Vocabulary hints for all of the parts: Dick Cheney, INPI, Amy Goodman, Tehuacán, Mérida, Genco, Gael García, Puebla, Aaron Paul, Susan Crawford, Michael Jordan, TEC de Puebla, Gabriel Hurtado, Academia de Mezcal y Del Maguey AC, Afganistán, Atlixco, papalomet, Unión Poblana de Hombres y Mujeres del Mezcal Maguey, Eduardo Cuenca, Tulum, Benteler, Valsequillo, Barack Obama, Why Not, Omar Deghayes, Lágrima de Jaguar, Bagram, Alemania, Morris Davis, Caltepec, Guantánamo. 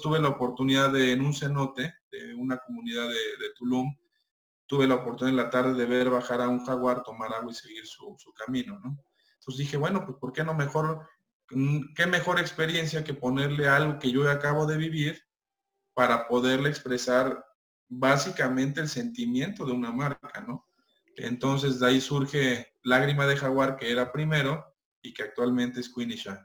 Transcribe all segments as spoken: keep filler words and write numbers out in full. tuve la oportunidad de, en un cenote de una comunidad de, de Tulum, tuve la oportunidad en la tarde de ver bajar a un jaguar, tomar agua y seguir su, su camino, ¿no? Entonces dije, bueno, pues ¿por qué no mejor, qué mejor experiencia que ponerle algo que yo acabo de vivir para poderle expresar básicamente el sentimiento de una marca, ¿no? Entonces de ahí surge Lágrima de Jaguar, que era primero y que actualmente es Quinicha.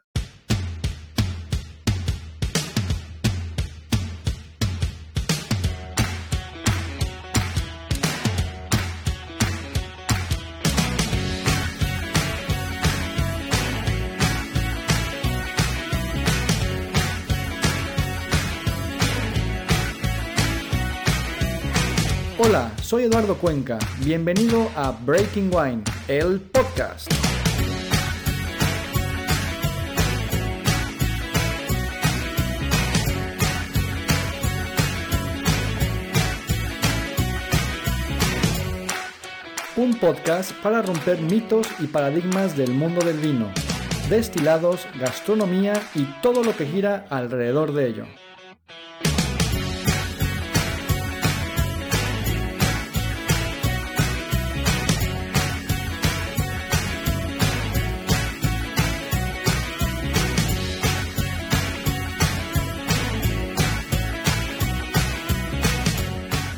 Hola, soy Eduardo Cuenca. Bienvenido a Breaking Wine, el podcast. Un podcast para romper mitos y paradigmas del mundo del vino, destilados, gastronomía y todo lo que gira alrededor de ello.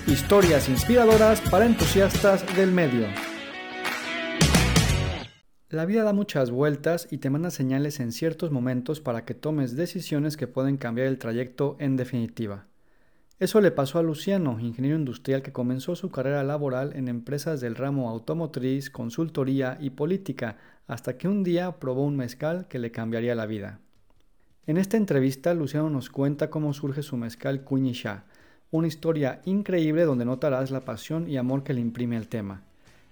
Historias inspiradoras para entusiastas del medio. La vida da muchas vueltas y te manda señales en ciertos momentos para que tomes decisiones que pueden cambiar el trayecto en definitiva. Eso le pasó a Luciano, ingeniero industrial que comenzó su carrera laboral en empresas del ramo automotriz, consultoría y política, hasta que un día probó un mezcal que le cambiaría la vida. En esta entrevista, Luciano nos cuenta cómo surge su mezcal Quinicha, una historia increíble donde notarás la pasión y amor que le imprime el tema.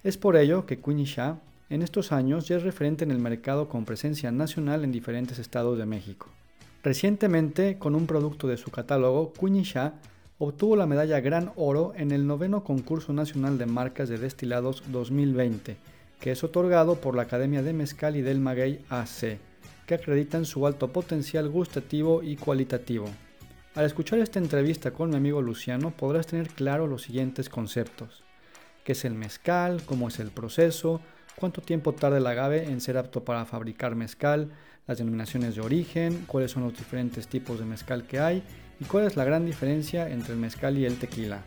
Es por ello que Quinicha en estos años ya es referente en el mercado con presencia nacional en diferentes estados de México. Recientemente, con un producto de su catálogo, Quinicha obtuvo la medalla Gran Oro en el noveno Concurso Nacional de Marcas de Destilados dos mil veinte, que es otorgado por la Academia de Mezcal y Del Maguey A C, que acreditan su alto potencial gustativo y cualitativo. Al escuchar esta entrevista con mi amigo Luciano podrás tener claro los siguientes conceptos. ¿Qué es el mezcal? ¿Cómo es el proceso? ¿Cuánto tiempo tarda el agave en ser apto para fabricar mezcal? ¿Las denominaciones de origen? ¿Cuáles son los diferentes tipos de mezcal que hay? ¿Y cuál es la gran diferencia entre el mezcal y el tequila?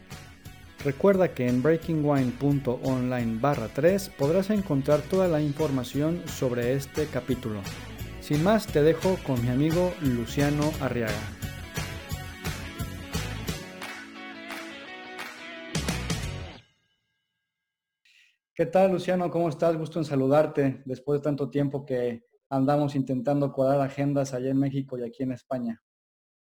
Recuerda que en breaking wine punto online barra tres podrás encontrar toda la información sobre este capítulo. Sin más, te dejo con mi amigo Luciano Arriaga. ¿Qué tal, Luciano? ¿Cómo estás? Gusto en saludarte después de tanto tiempo que andamos intentando cuadrar agendas allá en México y aquí en España.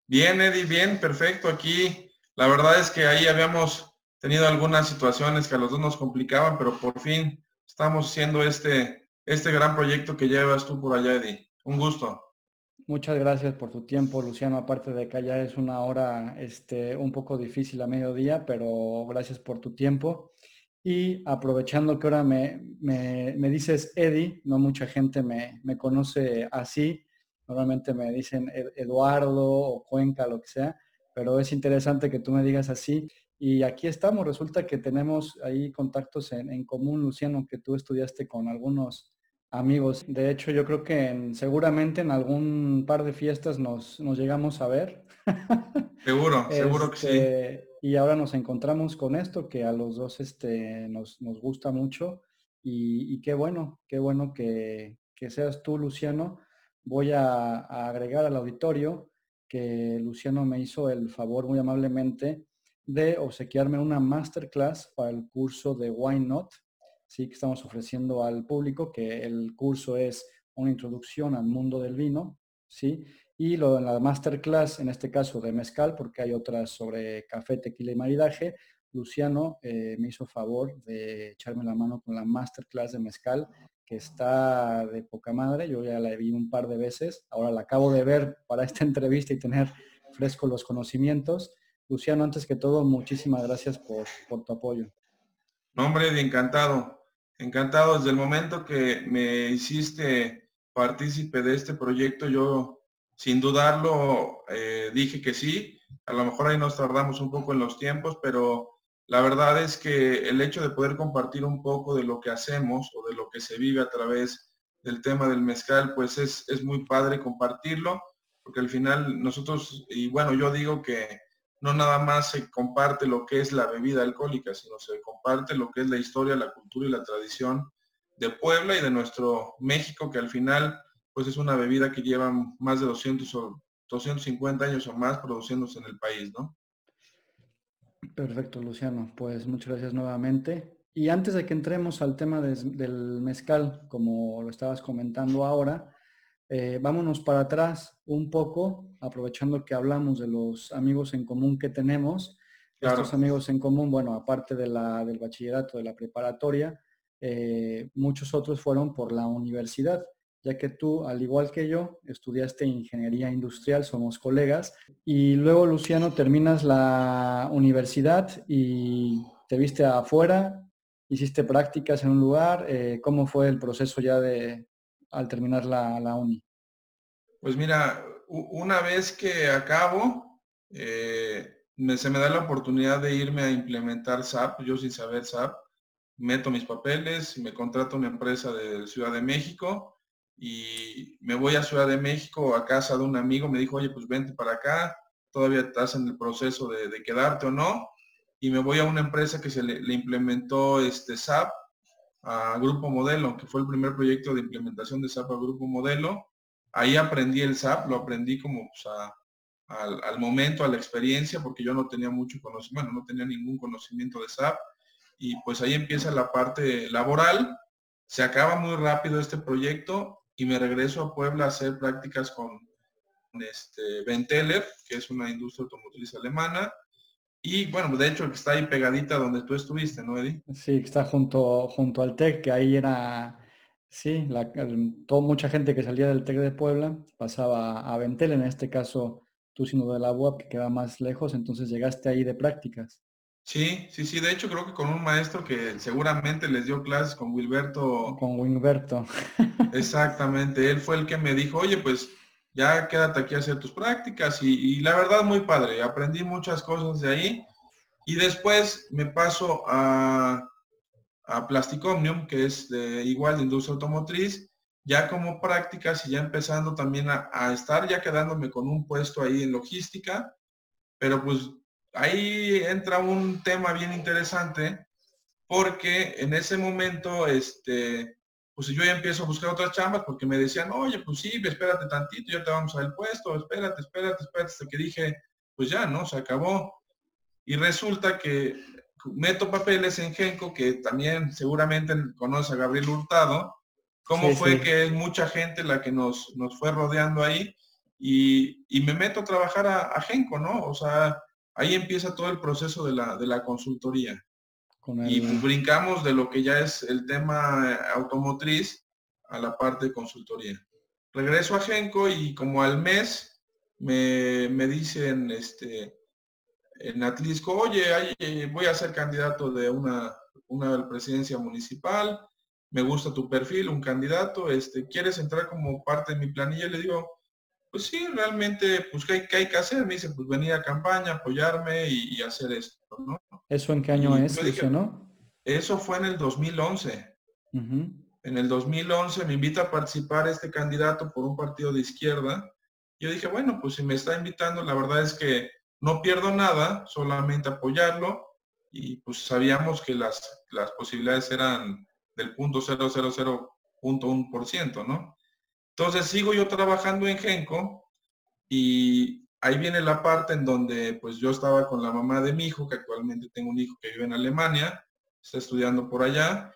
Bien, Eddie, bien, perfecto. Aquí la verdad es que ahí habíamos tenido algunas situaciones que a los dos nos complicaban, pero por fin estamos haciendo este, este gran proyecto que llevas tú por allá, Eddie. Un gusto. Muchas gracias por tu tiempo, Luciano. Aparte de que allá es una hora este, un poco difícil a mediodía, pero gracias por tu tiempo. Y aprovechando que ahora me, me, me dices Eddie, no mucha gente me, me conoce así, normalmente me dicen Eduardo o Cuenca, lo que sea, pero es interesante que tú me digas así. Y aquí estamos, resulta que tenemos ahí contactos en, en común, Luciano, que tú estudiaste con algunos amigos. De hecho, yo creo que en, seguramente en algún par de fiestas nos, nos llegamos a ver. Seguro, este, seguro que sí. Y ahora nos encontramos con esto que a los dos este, nos, nos gusta mucho y, y qué bueno, qué bueno que, que seas tú, Luciano. Voy a, a agregar al auditorio que Luciano me hizo el favor muy amablemente de obsequiarme una masterclass para el curso de Why Not, ¿sí? Que estamos ofreciendo al público, que el curso es una introducción al mundo del vino, ¿sí? Y lo, en la masterclass, en este caso de mezcal, porque hay otras sobre café, tequila y maridaje, Luciano eh, me hizo favor de echarme la mano con la masterclass de mezcal, que está de poca madre. Yo ya la vi un par de veces, ahora la acabo de ver para esta entrevista y tener frescos los conocimientos. Luciano, antes que todo, muchísimas gracias por, por tu apoyo. No, hombre, de encantado. Encantado. Desde el momento que me hiciste partícipe de este proyecto, yo sin dudarlo, eh, dije que sí. A lo mejor ahí nos tardamos un poco en los tiempos, pero la verdad es que el hecho de poder compartir un poco de lo que hacemos o de lo que se vive a través del tema del mezcal, pues es, es muy padre compartirlo, porque al final nosotros, y bueno, yo digo que no nada más se comparte lo que es la bebida alcohólica, sino se comparte lo que es la historia, la cultura y la tradición de Puebla y de nuestro México, que al final pues es una bebida que lleva más de doscientos o doscientos cincuenta años o más produciéndose en el país, ¿no? Perfecto, Luciano. Pues muchas gracias nuevamente. Y antes de que entremos al tema de, del mezcal, como lo estabas comentando ahora, eh, vámonos para atrás un poco, aprovechando que hablamos de los amigos en común que tenemos. Claro. Estos amigos en común, bueno, aparte de la, del bachillerato, de la preparatoria, eh, muchos otros fueron por la universidad, ya que tú, al igual que yo, estudiaste ingeniería industrial, somos colegas, y luego, Luciano, terminas la universidad y te viste afuera, hiciste prácticas en un lugar. Eh, ¿cómo fue el proceso ya de al terminar la, la uni? Pues mira, una vez que acabo, eh, me, se me da la oportunidad de irme a implementar S A P, yo sin saber S A P, meto mis papeles, me contrata una empresa de Ciudad de México, y me voy a Ciudad de México a casa de un amigo, me dijo, oye, pues vente para acá, todavía estás en el proceso de, de quedarte o no, y me voy a una empresa que se le, le implementó este S A P a Grupo Modelo, que fue el primer proyecto de implementación de S A P a Grupo Modelo. Ahí aprendí el S A P, lo aprendí como pues, a, al, al momento, a la experiencia, porque yo no tenía mucho conocimiento, bueno, no tenía ningún conocimiento de S A P, y pues ahí empieza la parte laboral, se acaba muy rápido este proyecto, y me regreso a Puebla a hacer prácticas con este Benteler, que es una industria automotriz alemana. Y bueno, de hecho está ahí pegadita donde tú estuviste, ¿no, Eddie? Sí, está junto, junto al TEC, que ahí era, sí, la, el, todo, mucha gente que salía del TEC de Puebla pasaba a Benteler, en este caso tú siendo de la B U A P, que queda más lejos, entonces llegaste ahí de prácticas. Sí, sí, sí. De hecho, creo que con un maestro que seguramente les dio clases, con Wilberto. Con Wilberto. Exactamente. Él fue el que me dijo, oye, pues ya quédate aquí a hacer tus prácticas. Y, y la verdad, muy padre. Aprendí muchas cosas de ahí. Y después me paso a, a Plastic Omnium, que es de, igual de industria automotriz, ya como prácticas y ya empezando también a, a estar, ya quedándome con un puesto ahí en logística. Pero pues ahí entra un tema bien interesante, porque en ese momento, este, pues yo ya empiezo a buscar otras chambas, porque me decían, oye, pues sí, espérate tantito, ya te vamos al puesto, espérate, espérate, espérate, hasta que dije, pues ya, ¿no? Se acabó. Y resulta que meto papeles en Genco, que también seguramente conoce a Gabriel Hurtado, cómo sí, fue sí. que es mucha gente la que nos, nos fue rodeando ahí, y, y me meto a trabajar a, a Genco, ¿no? O sea, ahí empieza todo el proceso de la, de la consultoría. Con el... Y pues brincamos de lo que ya es el tema automotriz a la parte de consultoría. Regreso a Genco y como al mes me, me dicen este, en Atlixco, oye, hay, voy a ser candidato de una, una presidencia municipal, me gusta tu perfil, un candidato, este, ¿quieres entrar como parte de mi planilla? Y le digo, pues sí, realmente, pues ¿qué, qué hay que hacer? Me dice, pues venir a campaña, apoyarme y, y hacer esto, ¿no? ¿Eso en qué año y es? Dije, eso, ¿no? Eso fue en el dos mil once. Uh-huh. En el dos mil once me invita a participar este candidato por un partido de izquierda. Yo dije, bueno, pues si me está invitando, la verdad es que no pierdo nada, solamente apoyarlo. Y pues sabíamos que las, las posibilidades eran del punto cero cero cero punto uno por ciento, ¿no? Entonces sigo yo trabajando en Genco y ahí viene la parte en donde pues yo estaba con la mamá de mi hijo, que actualmente tengo un hijo que vive en Alemania, está estudiando por allá,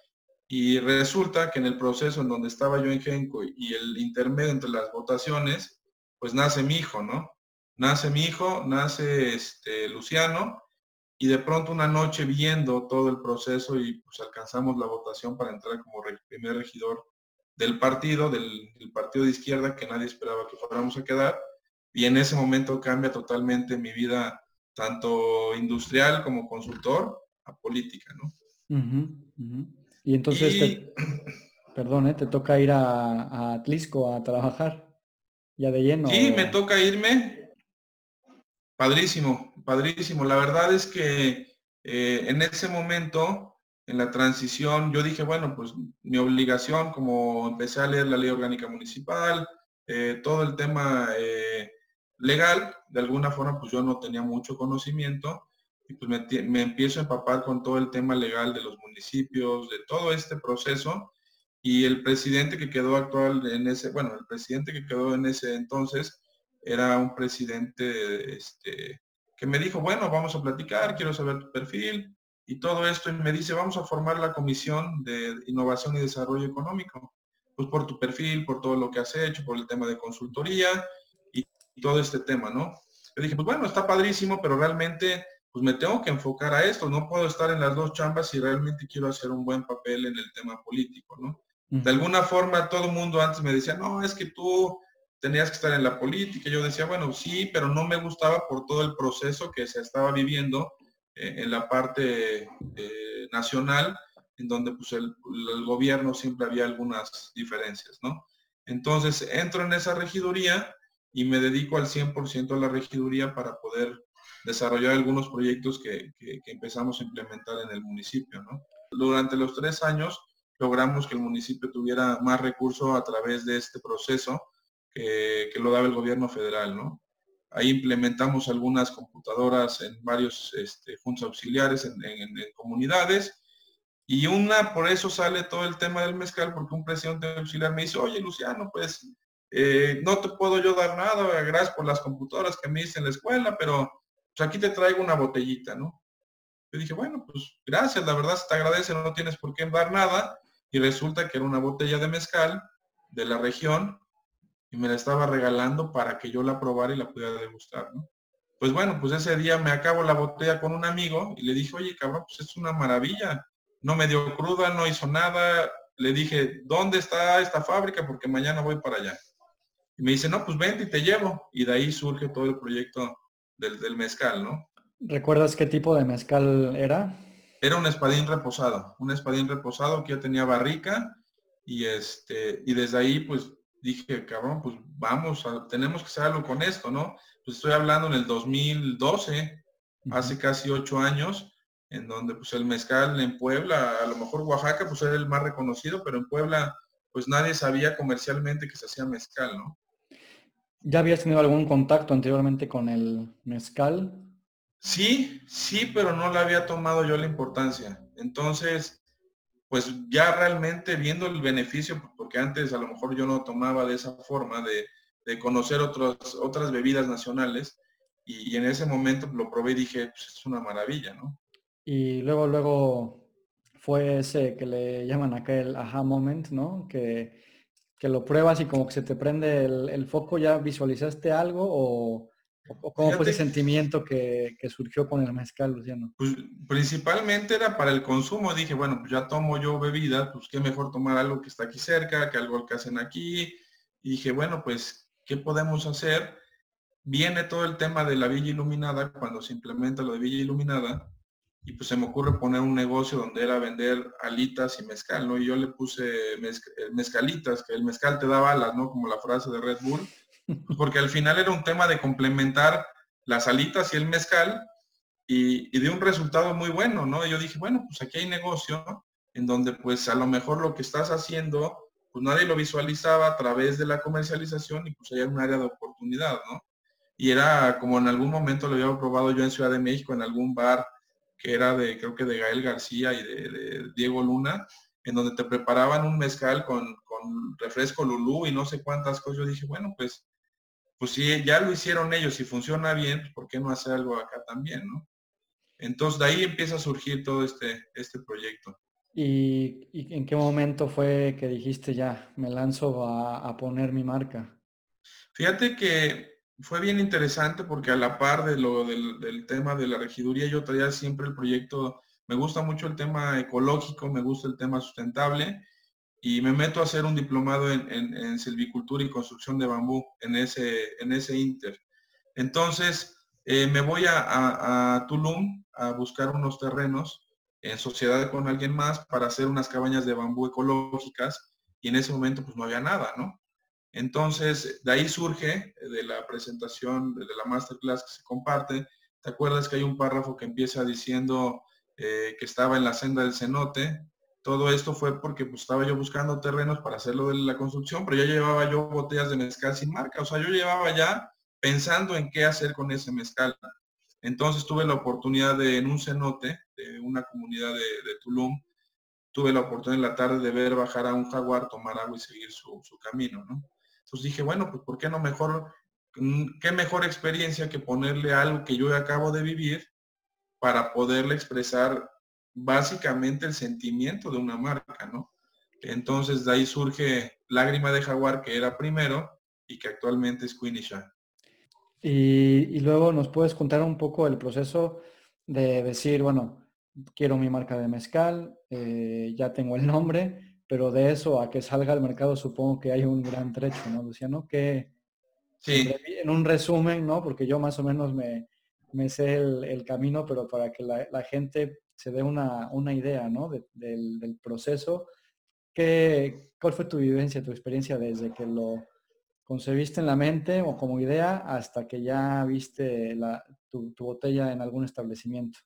y resulta que en el proceso en donde estaba yo en Genco y el intermedio entre las votaciones, pues nace mi hijo, ¿no? Nace mi hijo, nace este Luciano, y de pronto una noche viendo todo el proceso y pues alcanzamos la votación para entrar como re- primer regidor del partido, del, del partido de izquierda que nadie esperaba que fuéramos a quedar, y en ese momento cambia totalmente mi vida, tanto industrial como consultor, a política, ¿no? Uh-huh, uh-huh. Y entonces, y... Te, perdón, ¿eh? Te toca ir a, a Atlixco a trabajar. ya de lleno. Sí, me toca irme. Padrísimo, padrísimo. La verdad es que eh, en ese momento, en la transición, yo dije, bueno, pues mi obligación, como empecé a leer la Ley Orgánica Municipal, eh, todo el tema eh, legal, de alguna forma, pues yo no tenía mucho conocimiento, y pues me, me empiezo a empapar con todo el tema legal de los municipios, de todo este proceso, y el presidente que quedó actual en ese, bueno, el presidente que quedó en ese entonces, era un presidente este, que me dijo, bueno, vamos a platicar, quiero saber tu perfil, y todo esto, y me dice, vamos a formar la Comisión de Innovación y Desarrollo Económico, pues por tu perfil, por todo lo que has hecho, por el tema de consultoría, y, y todo este tema, ¿no? Yo dije, pues bueno, está padrísimo, pero realmente, pues me tengo que enfocar a esto, no puedo estar en las dos chambas si realmente quiero hacer un buen papel en el tema político, ¿no? Uh-huh. De alguna forma, todo el mundo antes me decía, no, es que tú tenías que estar en la política. Yo decía, bueno, sí, pero no me gustaba por todo el proceso que se estaba viviendo eh, en la parte eh, nacional, en donde pues el, el gobierno siempre había algunas diferencias, ¿no? Entonces, entro en esa regiduría y me dedico al cien por ciento a la regiduría para poder desarrollar algunos proyectos que, que, que empezamos a implementar en el municipio, ¿no? Durante los tres años logramos que el municipio tuviera más recursos a través de este proceso Que, que lo daba el gobierno federal, ¿no? Ahí implementamos algunas computadoras en varios este, juntas auxiliares, en, en, en comunidades, y una, por eso sale todo el tema del mezcal, porque un presidente auxiliar me dice, oye, Luciano, pues, eh, no te puedo yo dar nada, gracias por las computadoras que me hice en la escuela, pero pues, aquí te traigo una botellita, ¿no? Yo dije, bueno, pues, gracias, la verdad, se te agradece, no tienes por qué dar nada, y resulta que era una botella de mezcal de la región, y me la estaba regalando para que yo la probara y la pudiera degustar, ¿no? Pues bueno, pues ese día me acabo la botella con un amigo y le dije, oye, cabrón, pues es una maravilla. No me dio cruda, no hizo nada. Le dije, ¿dónde está esta fábrica? Porque mañana voy para allá. Y me dice, no, pues vente y te llevo. Y de ahí surge todo el proyecto del, del mezcal, ¿no? ¿Recuerdas qué tipo de mezcal era? Era un espadín reposado. Un espadín reposado que ya tenía barrica. Y, este, y desde ahí, pues, dije, cabrón, pues vamos, a, tenemos que hacer algo con esto, ¿no? Pues estoy hablando en el dos mil doce, uh-huh. hace casi ocho años, en donde pues el mezcal en Puebla, a lo mejor Oaxaca, pues era el más reconocido, pero en Puebla, pues nadie sabía comercialmente que se hacía mezcal, ¿no? ¿Ya habías tenido algún contacto anteriormente con el mezcal? Sí, sí, pero no le había tomado yo la importancia. Entonces, pues ya realmente viendo el beneficio, porque antes a lo mejor yo no tomaba de esa forma de, de conocer otros, otras bebidas nacionales, y, y en ese momento lo probé y dije, pues es una maravilla, ¿no? Y luego, luego fue ese que le llaman acá el aha moment, ¿no? Que, que lo pruebas y como que se te prende el, el foco, ¿ya visualizaste algo o...? ¿O cómo fue ese sentimiento que, que surgió con el mezcal, Luciano? Pues principalmente era para el consumo. Dije, bueno, pues ya tomo yo bebida, pues qué mejor tomar algo que está aquí cerca, que algo que hacen aquí. Y dije, bueno, pues, ¿qué podemos hacer? Viene todo el tema de la Villa Iluminada, cuando se implementa lo de Villa Iluminada, y pues se me ocurre poner un negocio donde era vender alitas y mezcal, ¿no? Y yo le puse mezc- mezcalitas, que el mezcal te daba alas, ¿no? Como la frase de Red Bull. Porque al final era un tema de complementar las alitas y el mezcal y, y de un resultado muy bueno, ¿no? Y yo dije, bueno, pues aquí hay negocio, ¿no? En donde pues a lo mejor lo que estás haciendo, pues nadie lo visualizaba a través de la comercialización y pues hay un área de oportunidad, ¿no? Y era como en algún momento lo había probado yo en Ciudad de México, en algún bar que era de, creo que de Gael García y de, de Diego Luna, en donde te preparaban un mezcal con, con refresco Lulú y no sé cuántas cosas. Yo dije, bueno, pues pues si ya lo hicieron ellos y funciona bien, pues ¿por qué no hacer algo acá también, no? Entonces de ahí empieza a surgir todo este, este proyecto. ¿Y, ¿Y en qué momento fue que dijiste ya, me lanzo a, a poner mi marca? Fíjate que fue bien interesante porque a la par de lo, del, del tema de la regiduría, yo traía siempre el proyecto, me gusta mucho el tema ecológico, me gusta el tema sustentable, y me meto a hacer un diplomado en, en, en silvicultura y construcción de bambú en ese, en ese inter. Entonces, eh, me voy a, a, a Tulum a buscar unos terrenos en sociedad con alguien más para hacer unas cabañas de bambú ecológicas, y en ese momento pues no había nada, ¿no? Entonces, de ahí surge, de la presentación, de la masterclass que se comparte, ¿te acuerdas que hay un párrafo que empieza diciendo eh, que estaba en la senda del cenote? Todo esto fue porque pues, estaba yo buscando terrenos para hacerlo de la construcción, pero ya llevaba yo botellas de mezcal sin marca. O sea, yo llevaba ya pensando en qué hacer con ese mezcal. Entonces tuve la oportunidad de, en un cenote, de una comunidad de, de Tulum, tuve la oportunidad en la tarde de ver bajar a un jaguar, tomar agua y seguir su, su camino, ¿no? Entonces dije, bueno, pues ¿por qué no mejor, qué mejor experiencia que ponerle algo que yo acabo de vivir para poderle expresar básicamente el sentimiento de una marca, ¿no? Entonces de ahí surge Lágrima de Jaguar, que era primero y que actualmente es Quinicha. Y, y luego nos puedes contar un poco el proceso de decir, bueno, quiero mi marca de mezcal, eh, ya tengo el nombre, pero de eso a que salga al mercado supongo que hay un gran trecho, ¿no, Luciano? Que sí. En un resumen, ¿no? Porque yo más o menos me, me sé el, el camino, pero para que la, la gente se dé una, una idea, ¿no? De, del, del proceso. ¿Qué, ¿Cuál fue tu vivencia, tu experiencia desde que lo concebiste en la mente o como idea hasta que ya viste la, tu, tu botella en algún establecimiento?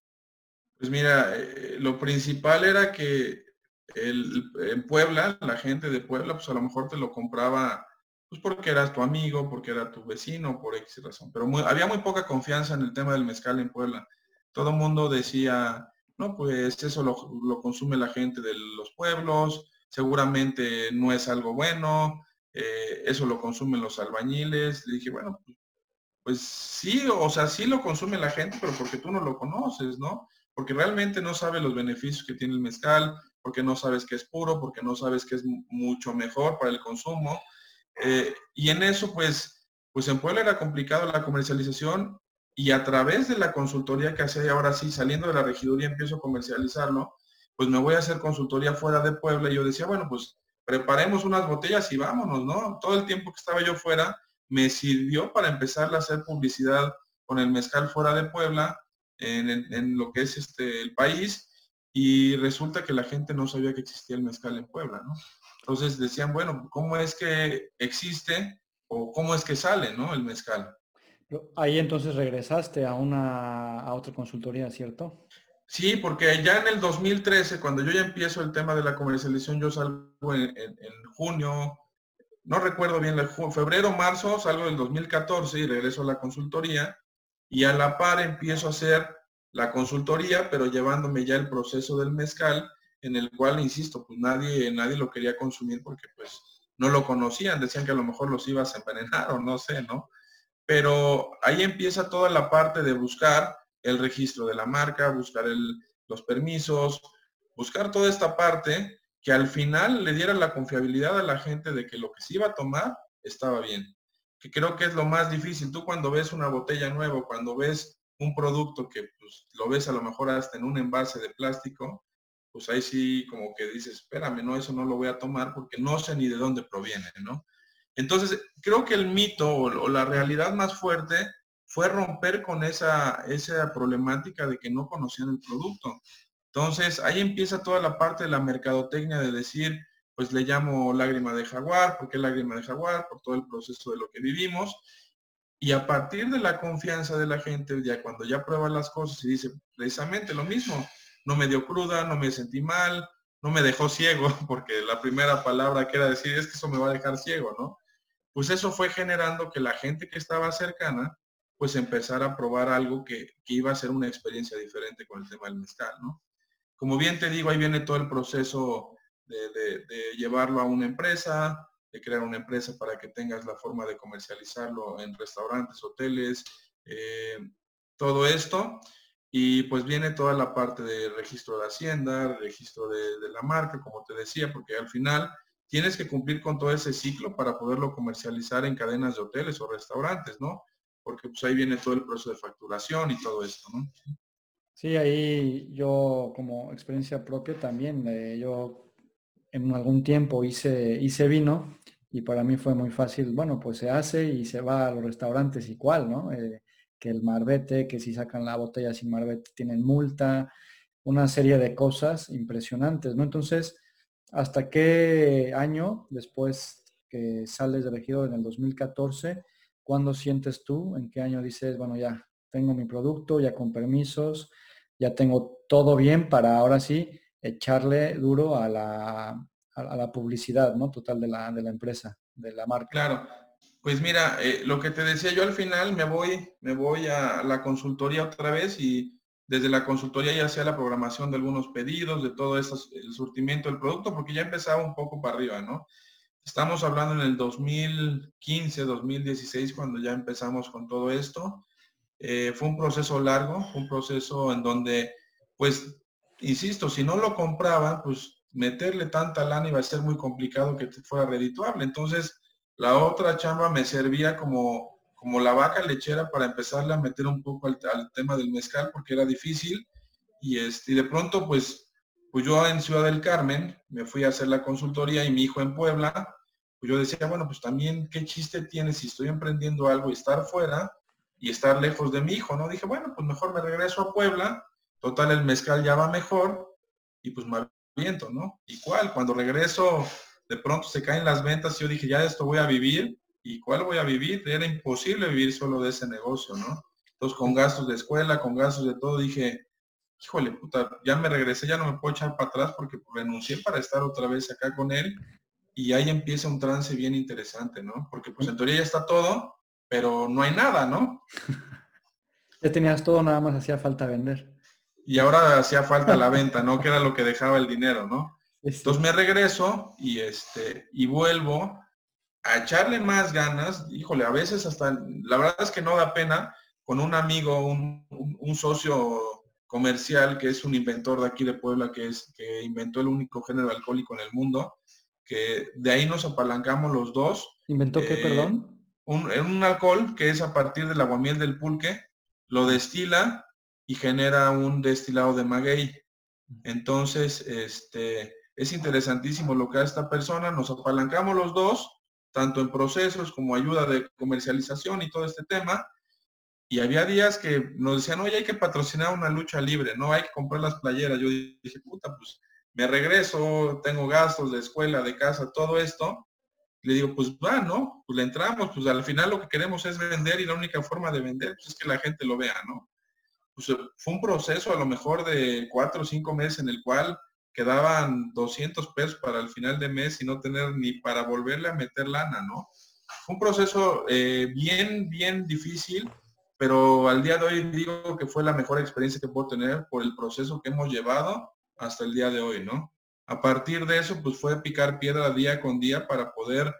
Pues mira, eh, lo principal era que el, en Puebla, la gente de Puebla, pues a lo mejor te lo compraba pues porque eras tu amigo, porque era tu vecino, por X razón. Pero muy, había muy poca confianza en el tema del mezcal en Puebla. Todo el mundo decía... No, pues eso lo, lo consume la gente de los pueblos, seguramente no es algo bueno, eh, eso lo consumen los albañiles. Le dije, bueno, pues sí, o sea, sí lo consume la gente, pero porque tú no lo conoces, ¿no? Porque realmente no sabes los beneficios que tiene el mezcal, porque no sabes que es puro, porque no sabes que es mucho mejor para el consumo. Eh, y en eso, pues, pues en Puebla era complicado la comercialización. Y a través de la consultoría que hacía, ahora sí, saliendo de la regiduría empiezo a comercializarlo, pues me voy a hacer consultoría fuera de Puebla. Y yo decía, bueno, pues preparemos unas botellas y vámonos, ¿no? Todo el tiempo que estaba yo fuera me sirvió para empezar a hacer publicidad con el mezcal fuera de Puebla, en, en, en lo que es este el país, y resulta que la gente no sabía que existía el mezcal en Puebla, ¿no? Entonces decían, bueno, ¿cómo es que existe o cómo es que sale, ¿no? El mezcal. Ahí entonces regresaste a una a otra consultoría, ¿cierto? Sí, porque ya en el dos mil trece, cuando yo ya empiezo el tema de la comercialización, yo salgo en, en, en junio, no recuerdo bien, febrero, marzo, salgo del dos mil catorce y regreso a la consultoría y a la par empiezo a hacer la consultoría, pero llevándome ya el proceso del mezcal, en el cual, insisto, pues nadie, nadie lo quería consumir porque pues no lo conocían, decían que a lo mejor los ibas a envenenar o no sé, ¿no? Pero ahí empieza toda la parte de buscar el registro de la marca, buscar el, los permisos, buscar toda esta parte que al final le diera la confiabilidad a la gente de que lo que se iba a tomar estaba bien. Que creo que es lo más difícil. Tú cuando ves una botella nueva, cuando ves un producto que pues, lo ves a lo mejor hasta en un envase de plástico, pues ahí sí como que dices, espérame, no, eso no lo voy a tomar porque no sé ni de dónde proviene, ¿no? Entonces, creo que el mito o la realidad más fuerte fue romper con esa, esa problemática de que no conocían el producto. Entonces, ahí empieza toda la parte de la mercadotecnia de decir, pues le llamo Lágrima de Jaguar, ¿por qué Lágrima de Jaguar? Por todo el proceso de lo que vivimos. Y a partir de la confianza de la gente, ya cuando ya prueba las cosas y dice precisamente lo mismo, no me dio cruda, no me sentí mal, no me dejó ciego, porque la primera palabra que era decir es que eso me va a dejar ciego, ¿no? Pues eso fue generando que la gente que estaba cercana, pues empezara a probar algo que, que iba a ser una experiencia diferente con el tema del mezcal, ¿no? Como bien te digo, ahí viene todo el proceso de, de, de llevarlo a una empresa, de crear una empresa para que tengas la forma de comercializarlo en restaurantes, hoteles, eh, todo esto. Y pues viene toda la parte de registro de Hacienda, registro de, de la marca, como te decía, porque al final... tienes que cumplir con todo ese ciclo para poderlo comercializar en cadenas de hoteles o restaurantes, ¿no? Porque pues ahí viene todo el proceso de facturación y todo esto, ¿no? Sí, ahí yo como experiencia propia también, eh, yo en algún tiempo hice, hice vino y para mí fue muy fácil, bueno, pues se hace y se va a los restaurantes y cuál, ¿no? Eh, que el marbete, que si sacan la botella sin marbete tienen multa, una serie de cosas impresionantes, ¿no? Entonces... ¿hasta qué año después que sales de regidor en el dos mil catorce, ¿cuándo sientes tú? ¿En qué año dices, bueno, ya tengo mi producto, ya con permisos, ya tengo todo bien para ahora sí echarle duro a la, a la publicidad, ¿no? Total de la, de la empresa, de la marca? Claro. Pues mira, eh, lo que te decía yo al final, me voy, me voy a la consultoría otra vez y desde la consultoría ya hacía la programación de algunos pedidos, de todo eso, el surtimiento del producto, porque ya empezaba un poco para arriba, ¿no? Estamos hablando en el dos mil quince, dos mil dieciséis, cuando ya empezamos con todo esto. Eh, fue un proceso largo, fue un proceso en donde, pues, insisto, si no lo compraban, pues meterle tanta lana iba a ser muy complicado que fuera redituable. Entonces, la otra chamba me servía como, como la vaca lechera para empezarle a meter un poco al, al tema del mezcal, porque era difícil. Y, este, y de pronto, pues, pues yo en Ciudad del Carmen me fui a hacer la consultoría y mi hijo en Puebla, pues yo decía, bueno, pues también, ¿qué chiste tiene si estoy emprendiendo algo y estar fuera y estar lejos de mi hijo, no? Dije, bueno, pues mejor me regreso a Puebla, total el mezcal ya va mejor y pues me aviento, ¿no? ¿Y cuál? Cuando regreso... de pronto se caen las ventas y yo dije, ya esto voy a vivir. ¿Y cuál voy a vivir? Era imposible vivir solo de ese negocio, ¿no? Entonces, con gastos de escuela, con gastos de todo, dije, híjole, puta, ya me regresé, ya no me puedo echar para atrás porque renuncié para estar otra vez acá con él. Y ahí empieza un trance bien interesante, ¿no? Porque pues en teoría ya está todo, pero no hay nada, ¿no? Ya tenías todo, nada más hacía falta vender. Y ahora hacía falta la venta, ¿no? Que era lo que dejaba el dinero, ¿no? Entonces me regreso y este y vuelvo a echarle más ganas. Híjole, a veces hasta, la verdad es que no da pena, con un amigo, un, un, un socio comercial que es un inventor de aquí de Puebla, que es que inventó el único género alcohólico en el mundo, que de ahí nos apalancamos los dos. ¿Inventó eh, qué, perdón? Un, un alcohol que es a partir del aguamiel del pulque, lo destila y genera un destilado de maguey. Entonces, este... es interesantísimo lo que hace esta persona, nos apalancamos los dos, tanto en procesos como ayuda de comercialización y todo este tema, y había días que nos decían, oye, hay que patrocinar una lucha libre, no hay que comprar las playeras. Yo dije, puta, pues me regreso, tengo gastos de escuela, de casa, todo esto. Le digo, pues va, ¿no? Pues le entramos, pues al final lo que queremos es vender y la única forma de vender pues, es que la gente lo vea, ¿no? Pues fue un proceso a lo mejor de cuatro o cinco meses en el cual quedaban doscientos pesos para el final de mes y no tener ni para volverle a meter lana, ¿no? Fue un proceso eh, bien, bien difícil, pero al día de hoy digo que fue la mejor experiencia que puedo tener por el proceso que hemos llevado hasta el día de hoy, ¿no? A partir de eso, pues fue picar piedra día con día para poder,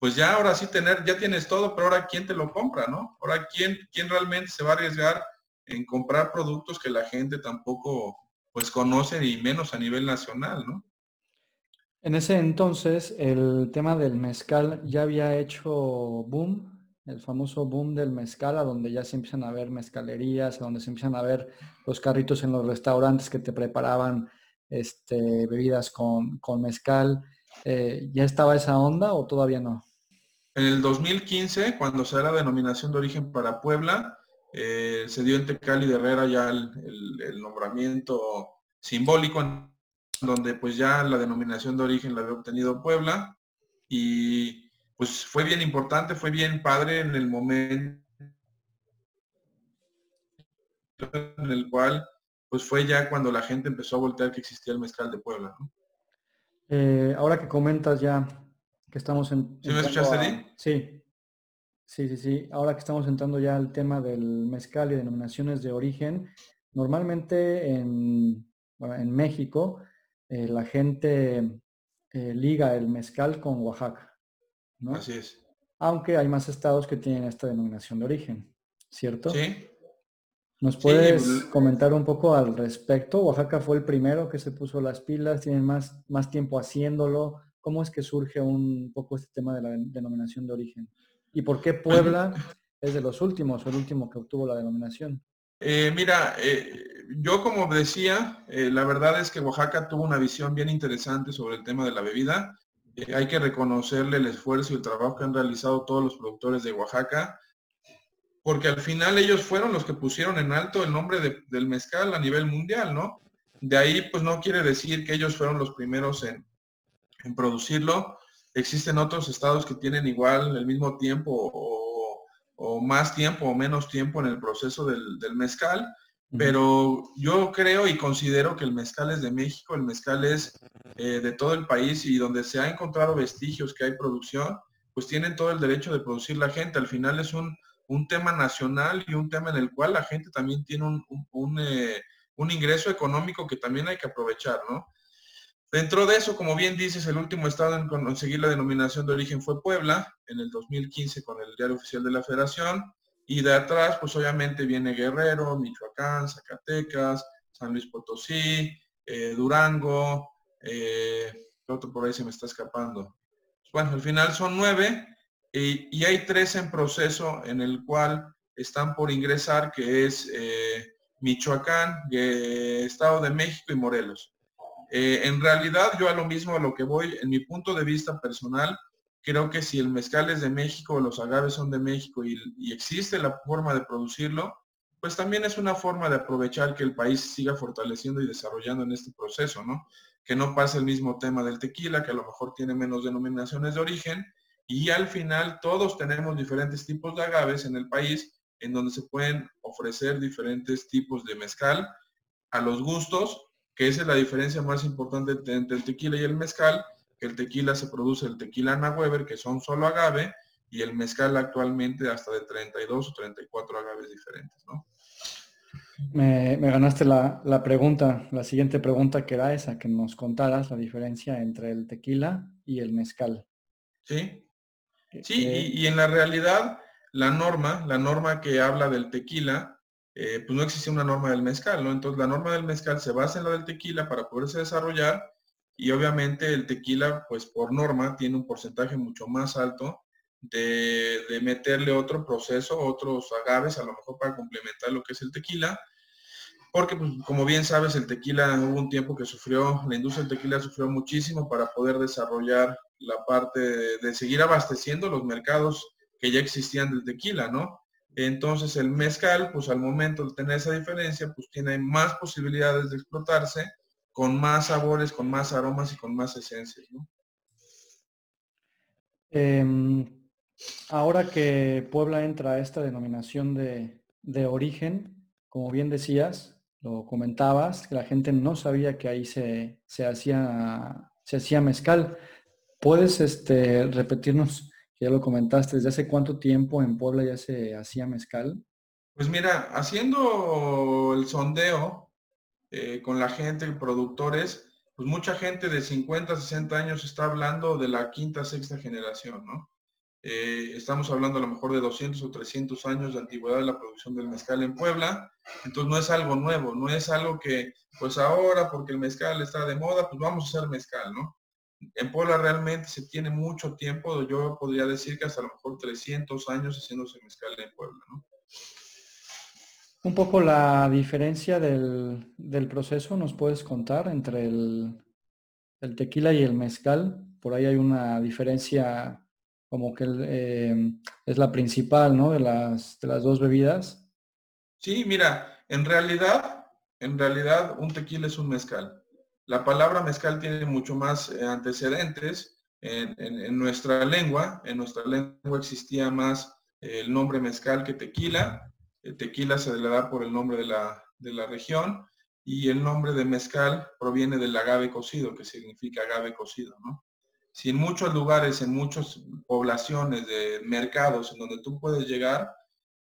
pues ya ahora sí tener, ya tienes todo, pero ahora quién te lo compra, ¿no? Ahora quién, quién realmente se va a arriesgar en comprar productos que la gente tampoco... pues conocen, y menos a nivel nacional, ¿no? En ese entonces, el tema del mezcal ya había hecho boom, el famoso boom del mezcal, a donde ya se empiezan a ver mezcalerías, a donde se empiezan a ver los carritos en los restaurantes que te preparaban este, bebidas con, con mezcal. Eh, ¿Ya estaba esa onda o todavía no? En el dos mil quince, cuando se da la denominación de origen para Puebla, Eh, se dio en Cali de Herrera ya el, el, el nombramiento simbólico, en donde pues ya la denominación de origen la había obtenido Puebla, y pues fue bien importante, fue bien padre en el momento en el cual pues fue ya cuando la gente empezó a voltear que existía el mezcal de Puebla, ¿no? Eh, ahora que comentas ya que estamos en... ¿Sí me escuchaste, Di? Sí. Sí, sí, sí. Ahora que estamos entrando ya al tema del mezcal y denominaciones de origen, normalmente en, bueno, en México eh, la gente eh, liga el mezcal con Oaxaca, ¿no? Así es. Aunque hay más estados que tienen esta denominación de origen, ¿cierto? Sí. ¿Nos puedes sí. comentar un poco al respecto? Oaxaca fue el primero que se puso las pilas, tienen más, más tiempo haciéndolo. ¿Cómo es que surge un poco este tema de la denominación de origen? ¿Y por qué Puebla es de los últimos, el último que obtuvo la denominación? Eh, mira, eh, yo como decía, eh, la verdad es que Oaxaca tuvo una visión bien interesante sobre el tema de la bebida. Eh, hay que reconocerle el esfuerzo y el trabajo que han realizado todos los productores de Oaxaca, porque al final ellos fueron los que pusieron en alto el nombre de, del mezcal a nivel mundial, ¿no? De ahí, pues no quiere decir que ellos fueron los primeros en, en producirlo. Existen otros estados que tienen igual el mismo tiempo o, o más tiempo o menos tiempo en el proceso del, del mezcal, pero yo creo y considero que el mezcal es de México, el mezcal es eh, de todo el país, y donde se ha encontrado vestigios que hay producción, pues tienen todo el derecho de producir la gente. Al final es un, un tema nacional y un tema en el cual la gente también tiene un, un, un, eh, un ingreso económico que también hay que aprovechar, ¿no? Dentro de eso, como bien dices, el último estado en conseguir la denominación de origen fue Puebla, en el dos mil quince con el Diario Oficial de la Federación, y de atrás, pues obviamente viene Guerrero, Michoacán, Zacatecas, San Luis Potosí, eh, Durango, eh, otro por ahí se me está escapando. Bueno, al final son nueve, eh, y hay tres en proceso en el cual están por ingresar, que es eh, Michoacán, eh, Estado de México y Morelos. Eh, en realidad, yo a lo mismo a lo que voy, en mi punto de vista personal, creo que si el mezcal es de México, los agaves son de México y, y existe la forma de producirlo, pues también es una forma de aprovechar que el país siga fortaleciendo y desarrollando en este proceso, ¿no? Que no pase el mismo tema del tequila, que a lo mejor tiene menos denominaciones de origen, y al final todos tenemos diferentes tipos de agaves en el país, en donde se pueden ofrecer diferentes tipos de mezcal a los gustos, que esa es la diferencia más importante entre el tequila y el mezcal, que el tequila se produce, el tequila Anahueber, que son solo agave, y el mezcal actualmente hasta de treinta y dos o treinta y cuatro agaves diferentes, ¿no? Me, me ganaste la, la pregunta, la siguiente pregunta, que era esa, que nos contaras la diferencia entre el tequila y el mezcal. Sí, sí, eh, y, y en la realidad, la norma, la norma que habla del tequila, Eh, pues no existe una norma del mezcal, ¿no? Entonces la norma del mezcal se basa en la del tequila para poderse desarrollar, y obviamente el tequila, pues por norma, tiene un porcentaje mucho más alto de, de meterle otro proceso, otros agaves, a lo mejor para complementar lo que es el tequila, porque pues, como bien sabes, el tequila hubo un tiempo que sufrió, la industria del tequila sufrió muchísimo para poder desarrollar la parte de, de seguir abasteciendo los mercados que ya existían del tequila, ¿no? Entonces el mezcal, pues al momento de tener esa diferencia, pues tiene más posibilidades de explotarse con más sabores, con más aromas y con más esencias, ¿no? Eh, ahora que Puebla entra a esta denominación de, de origen, como bien decías, lo comentabas, que la gente no sabía que ahí se, se, hacía, se hacía mezcal. ¿Puedes este, repetirnos? Ya lo comentaste, ¿desde hace cuánto tiempo en Puebla ya se hacía mezcal? Pues mira, haciendo el sondeo eh, con la gente, productores, pues mucha gente de cincuenta, sesenta años está hablando de la quinta, sexta generación, ¿no? Eh, estamos hablando a lo mejor de doscientos o trescientos años de antigüedad de la producción del mezcal en Puebla, entonces no es algo nuevo, no es algo que, pues ahora, porque el mezcal está de moda, pues vamos a hacer mezcal, ¿no? En Puebla realmente se tiene mucho tiempo, yo podría decir que hasta a lo mejor trescientos años haciéndose mezcal en Puebla, ¿no? Un poco la diferencia del, del proceso, ¿nos puedes contar entre el, el tequila y el mezcal? Por ahí hay una diferencia como que eh, es la principal, ¿no? De las, de las dos bebidas. Sí, mira, en realidad, en realidad un tequila es un mezcal. La palabra mezcal tiene mucho más antecedentes en, en, en nuestra lengua. En nuestra lengua existía más el nombre mezcal que tequila. El tequila se le da por el nombre de la, de la región, y el nombre de mezcal proviene del agave cocido, que significa agave cocido, ¿no? Si en muchos lugares, en muchas poblaciones de mercados en donde tú puedes llegar,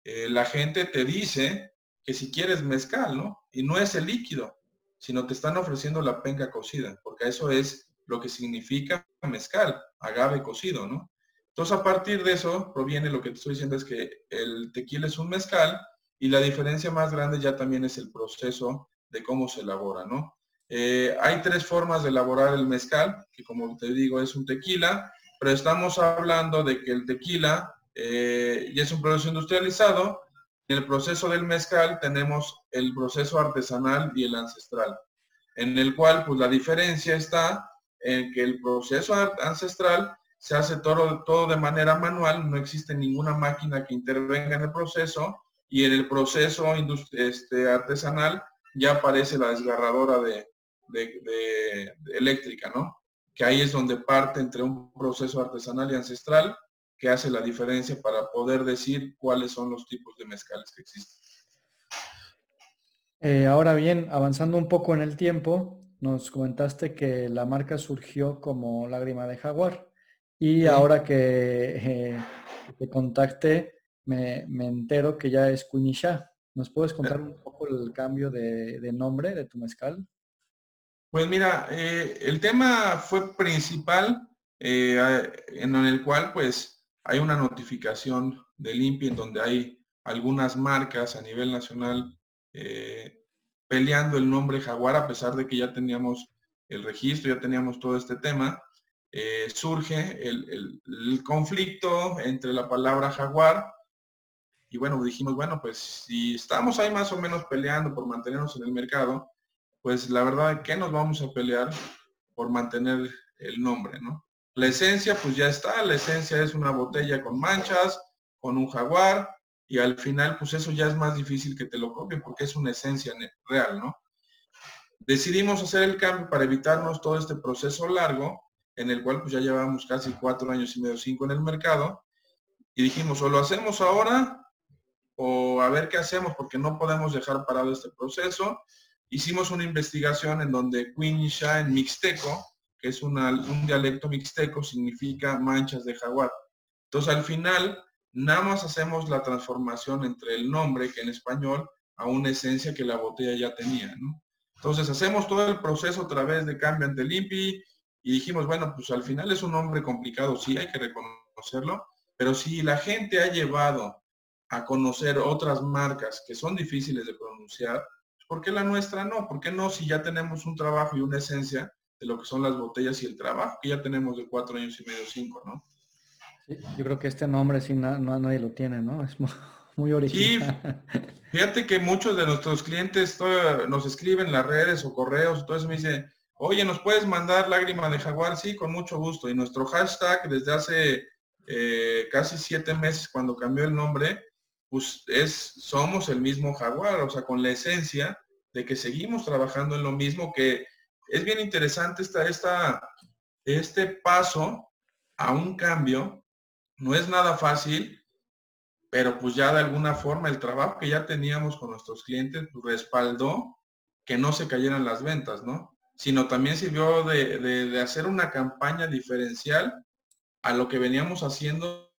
eh, la gente te dice que si quieres mezcal, ¿no? Y no es el líquido, sino te están ofreciendo la penca cocida, porque eso es lo que significa mezcal, agave cocido, ¿no? Entonces, a partir de eso, proviene lo que te estoy diciendo, es que el tequila es un mezcal, y la diferencia más grande ya también es el proceso de cómo se elabora, ¿no? Eh, hay tres formas de elaborar el mezcal, que como te digo, es un tequila, pero estamos hablando de que el tequila eh, ya es un proceso industrializado. En el proceso del mezcal tenemos el proceso artesanal y el ancestral, en el cual pues la diferencia está en que el proceso ancestral se hace todo, todo de manera manual, no existe ninguna máquina que intervenga en el proceso, y en el proceso este, artesanal ya aparece la desgarradora de, de, de, de eléctrica, ¿no? que ahí es donde parte entre un proceso artesanal y ancestral que hace la diferencia para poder decir cuáles son los tipos de mezcales que existen. Eh, ahora bien, avanzando un poco en el tiempo, nos comentaste que la marca surgió como Lágrima de Jaguar y sí. Ahora que eh, te contacté me, me entero que ya es Quinicha. ¿Nos puedes contar un poco el cambio de, de nombre de tu mezcal? Pues mira, eh, el tema fue principal eh, en el cual pues hay una notificación del I N P I en donde hay algunas marcas a nivel nacional eh, peleando el nombre Jaguar, a pesar de que ya teníamos el registro, ya teníamos todo este tema. Eh, surge el, el, el conflicto entre la palabra Jaguar y bueno, dijimos, bueno, pues si estamos ahí más o menos peleando por mantenernos en el mercado, pues la verdad, ¿qué nos vamos a pelear por mantener el nombre, no? La esencia, pues ya está. La esencia es una botella con manchas, con un jaguar, y al final, pues eso ya es más difícil que te lo copien porque es una esencia real, ¿no? Decidimos hacer el cambio para evitarnos todo este proceso largo, en el cual pues ya llevamos casi cuatro años y medio, cinco en el mercado, y dijimos, o lo hacemos ahora, o a ver qué hacemos, porque no podemos dejar parado este proceso. Hicimos una investigación en donde Quinicha en mixteco, que es una, un dialecto mixteco, significa manchas de jaguar. Entonces al final, nada más hacemos la transformación entre el nombre, que en español, a una esencia que la botella ya tenía, ¿no? Entonces hacemos todo el proceso a través de cambio ante el I N P I y dijimos, bueno, pues al final es un nombre complicado, sí, hay que reconocerlo, pero si la gente ha llevado a conocer otras marcas que son difíciles de pronunciar, ¿por qué la nuestra no? ¿Por qué no si ya tenemos un trabajo y una esencia de lo que son las botellas y el trabajo que ya tenemos de cuatro años y medio, cinco, ¿no? Sí, yo creo que este nombre sí na, na, nadie lo tiene, ¿no? Es muy original. Sí, fíjate que muchos de nuestros clientes todo, nos escriben las redes o correos, entonces me dicen, oye, ¿nos puedes mandar Lágrima de Jaguar? Sí, con mucho gusto. Y nuestro hashtag desde hace eh, casi siete meses cuando cambió el nombre, pues es, somos el mismo jaguar, o sea, con la esencia de que seguimos trabajando en lo mismo, que es bien interesante esta, esta, este paso a un cambio. No es nada fácil, pero pues ya de alguna forma el trabajo que ya teníamos con nuestros clientes respaldó que no se cayeran las ventas, ¿no? Sino también sirvió de, de, de hacer una campaña diferencial a lo que veníamos haciendo,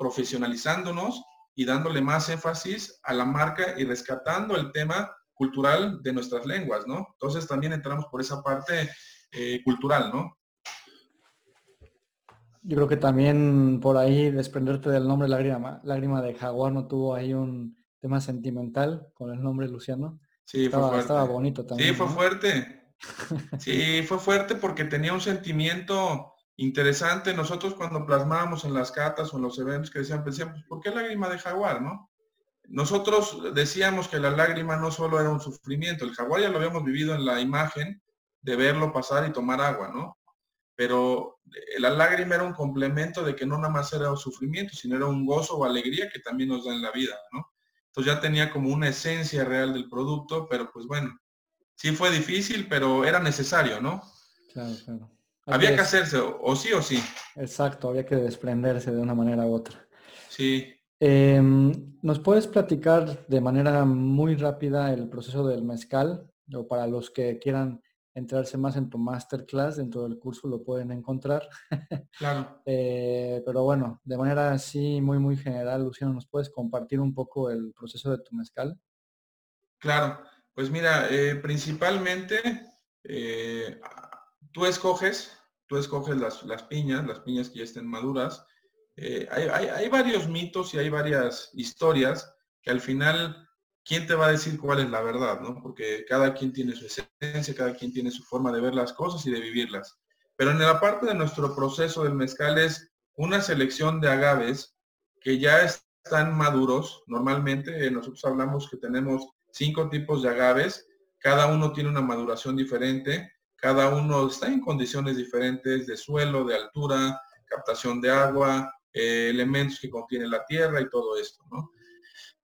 profesionalizándonos y dándole más énfasis a la marca y rescatando el tema cultural de nuestras lenguas, ¿no? Entonces también entramos por esa parte eh, cultural, ¿no? Yo creo que también por ahí desprenderte del nombre Lágrima, Lágrima de Jaguar, ¿no tuvo ahí un tema sentimental con el nombre Luciano? Sí, estaba, fue fuerte. Estaba bonito también. Sí, fue ¿no? fuerte. Sí, fue fuerte porque tenía un sentimiento interesante. Nosotros cuando plasmábamos en las catas o en los eventos que decían, pensamos, ¿por qué lágrima de jaguar, no? Nosotros decíamos que la lágrima no solo era un sufrimiento, el jaguar ya lo habíamos vivido en la imagen de verlo pasar y tomar agua, ¿no? Pero la lágrima era un complemento de que no nada más era un sufrimiento, sino era un gozo o alegría que también nos da en la vida, ¿no? Entonces ya tenía como una esencia real del producto, pero pues bueno, sí fue difícil, pero era necesario, ¿no? Claro, claro. Había que hacerse, o sí o sí. Exacto, había que desprenderse de una manera u otra. Sí. Eh, ¿Nos puedes platicar de manera muy rápida el proceso del mezcal? O para los que quieran entrarse más en tu masterclass, dentro del curso lo pueden encontrar. Claro. eh, pero bueno, de manera así muy, muy general, Luciano, ¿nos puedes compartir un poco el proceso de tu mezcal? Claro. Pues mira, eh, principalmente... Eh, Tú escoges, tú escoges las, las piñas, las piñas que ya estén maduras. Eh, hay, hay, hay varios mitos y hay varias historias que al final, ¿quién te va a decir cuál es la verdad, no? Porque cada quien tiene su esencia, cada quien tiene su forma de ver las cosas y de vivirlas. Pero en la parte de nuestro proceso del mezcal es una selección de agaves que ya están maduros. Normalmente nosotros hablamos que tenemos cinco tipos de agaves, cada uno tiene una maduración diferente. Cada uno está en condiciones diferentes de suelo, de altura, captación de agua, eh, elementos que contiene la tierra y todo esto, ¿no?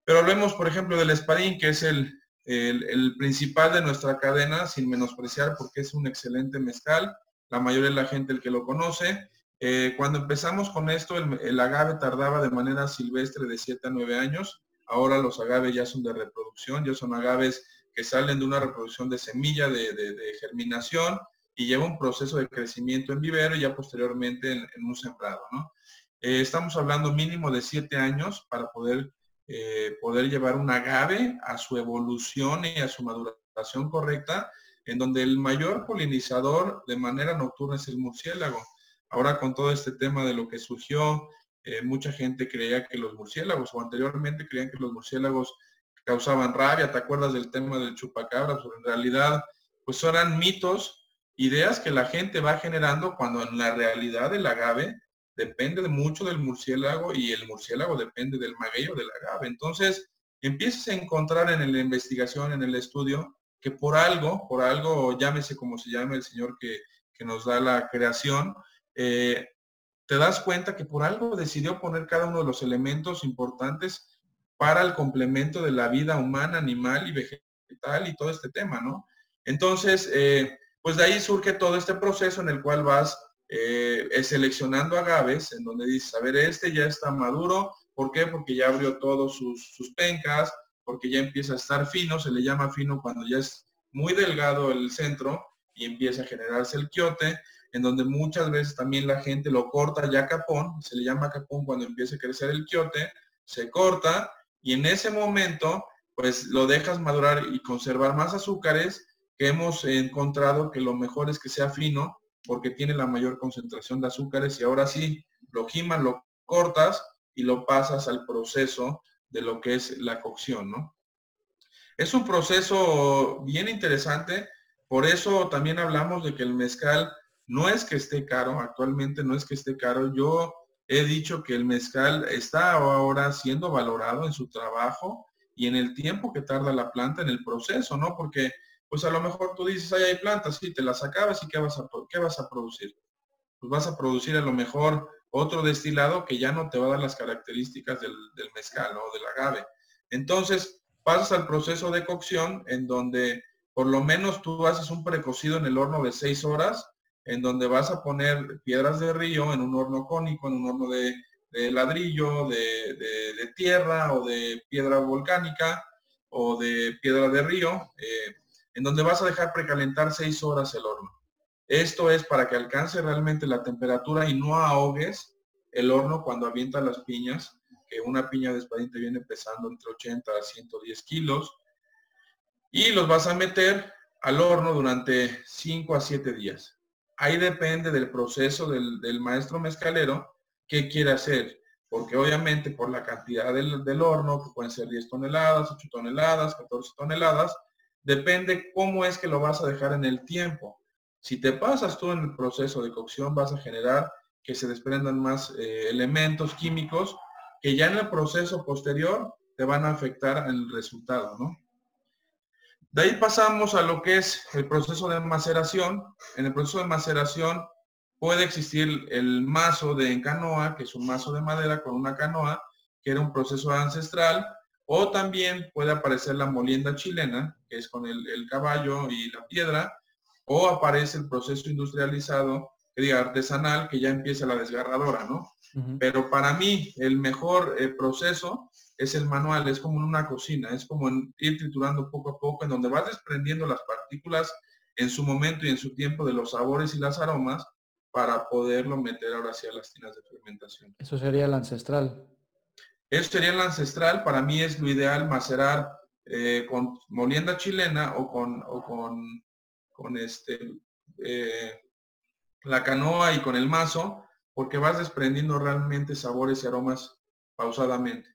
Pero hablemos, por ejemplo, del esparín, que es el, el, el principal de nuestra cadena, sin menospreciar porque es un excelente mezcal. la mayoría de la gente el que lo conoce. Eh, cuando empezamos con esto, el, el agave tardaba de manera silvestre de siete a nueve años. Ahora los agaves ya son de reproducción, ya son agaves que salen de una reproducción de semilla, de, de, de germinación, y lleva un proceso de crecimiento en vivero y ya posteriormente en, en un sembrado, ¿no? Eh, estamos hablando mínimo de siete años para poder, eh, poder llevar un agave a su evolución y a su maduración correcta, en donde el mayor polinizador de manera nocturna es el murciélago. Ahora con todo este tema de lo que surgió, eh, mucha gente creía que los murciélagos, o anteriormente creían que los murciélagos causaban rabia. ¿Te acuerdas del tema del chupacabra? Pero en realidad, pues eran mitos, ideas que la gente va generando, cuando en la realidad el agave depende mucho del murciélago y el murciélago depende del maguey o del agave. Entonces, empiezas a encontrar en la investigación, en el estudio, que por algo, por algo, llámese como se llame el señor que, que nos da la creación, eh, te das cuenta que por algo decidió poner cada uno de los elementos importantes para el complemento de la vida humana, animal y vegetal y todo este tema, ¿no? Entonces, eh, pues de ahí surge todo este proceso en el cual vas eh, seleccionando agaves, en donde dices, a ver, este ya está maduro. ¿Por qué? Porque ya abrió todos sus, sus pencas, porque ya empieza a estar fino. Se le llama fino cuando ya es muy delgado el centro y empieza a generarse el quiote, en donde muchas veces también la gente lo corta ya capón. Se le llama capón cuando empieza a crecer el quiote, se corta y en ese momento pues lo dejas madurar y conservar más azúcares, que hemos encontrado que lo mejor es que sea fino porque tiene la mayor concentración de azúcares, y ahora sí lo gimas, lo cortas y lo pasas al proceso de lo que es la cocción, ¿no? Es un proceso bien interesante, por eso también hablamos de que el mezcal no es que esté caro, actualmente no es que esté caro. Yo he dicho que el mezcal está ahora siendo valorado en su trabajo y en el tiempo que tarda la planta en el proceso, ¿no? Porque pues a lo mejor tú dices, ahí hay plantas, sí, te las acabas y ¿qué vas a, qué vas a producir? Pues vas a producir a lo mejor otro destilado que ya no te va a dar las características del, del mezcal o del agave. Entonces, pasas al proceso de cocción, en donde por lo menos tú haces un precocido en el horno de seis horas, en donde vas a poner piedras de río en un horno cónico, en un horno de, de ladrillo, de, de, de tierra o de piedra volcánica o de piedra de río, eh, en donde vas a dejar precalentar seis horas el horno. Esto es para que alcance realmente la temperatura y no ahogues el horno cuando avientas las piñas, que una piña de espadiente viene pesando entre ochenta a ciento diez kilos, y los vas a meter al horno durante cinco a siete días. Ahí depende del proceso del, del maestro mezcalero, qué quiere hacer, porque obviamente por la cantidad del, del horno, que pueden ser diez toneladas, ocho toneladas, catorce toneladas, depende cómo es que lo vas a dejar en el tiempo. Si te pasas tú en el proceso de cocción, vas a generar que se desprendan más eh, elementos químicos que ya en el proceso posterior te van a afectar en el resultado, ¿no? De ahí pasamos a lo que es el proceso de maceración. En el proceso de maceración puede existir el mazo de canoa, que es un mazo de madera con una canoa, que era un proceso ancestral. O también puede aparecer la molienda chilena, que es con el, el caballo y la piedra. O aparece el proceso industrializado, que diga artesanal, que ya empieza la desgarradora, ¿no? Uh-huh. Pero para mí el mejor eh, proceso es el manual. Es como en una cocina, es como en ir triturando poco a poco, en donde vas desprendiendo las partículas en su momento y en su tiempo de los sabores y las aromas para poderlo meter ahora sí a las tinas de fermentación. Eso sería el ancestral. Eso sería el ancestral. Para mí es lo ideal macerar eh, con molienda chilena o con, o con, con este, eh, la canoa y con el mazo, porque vas desprendiendo realmente sabores y aromas pausadamente.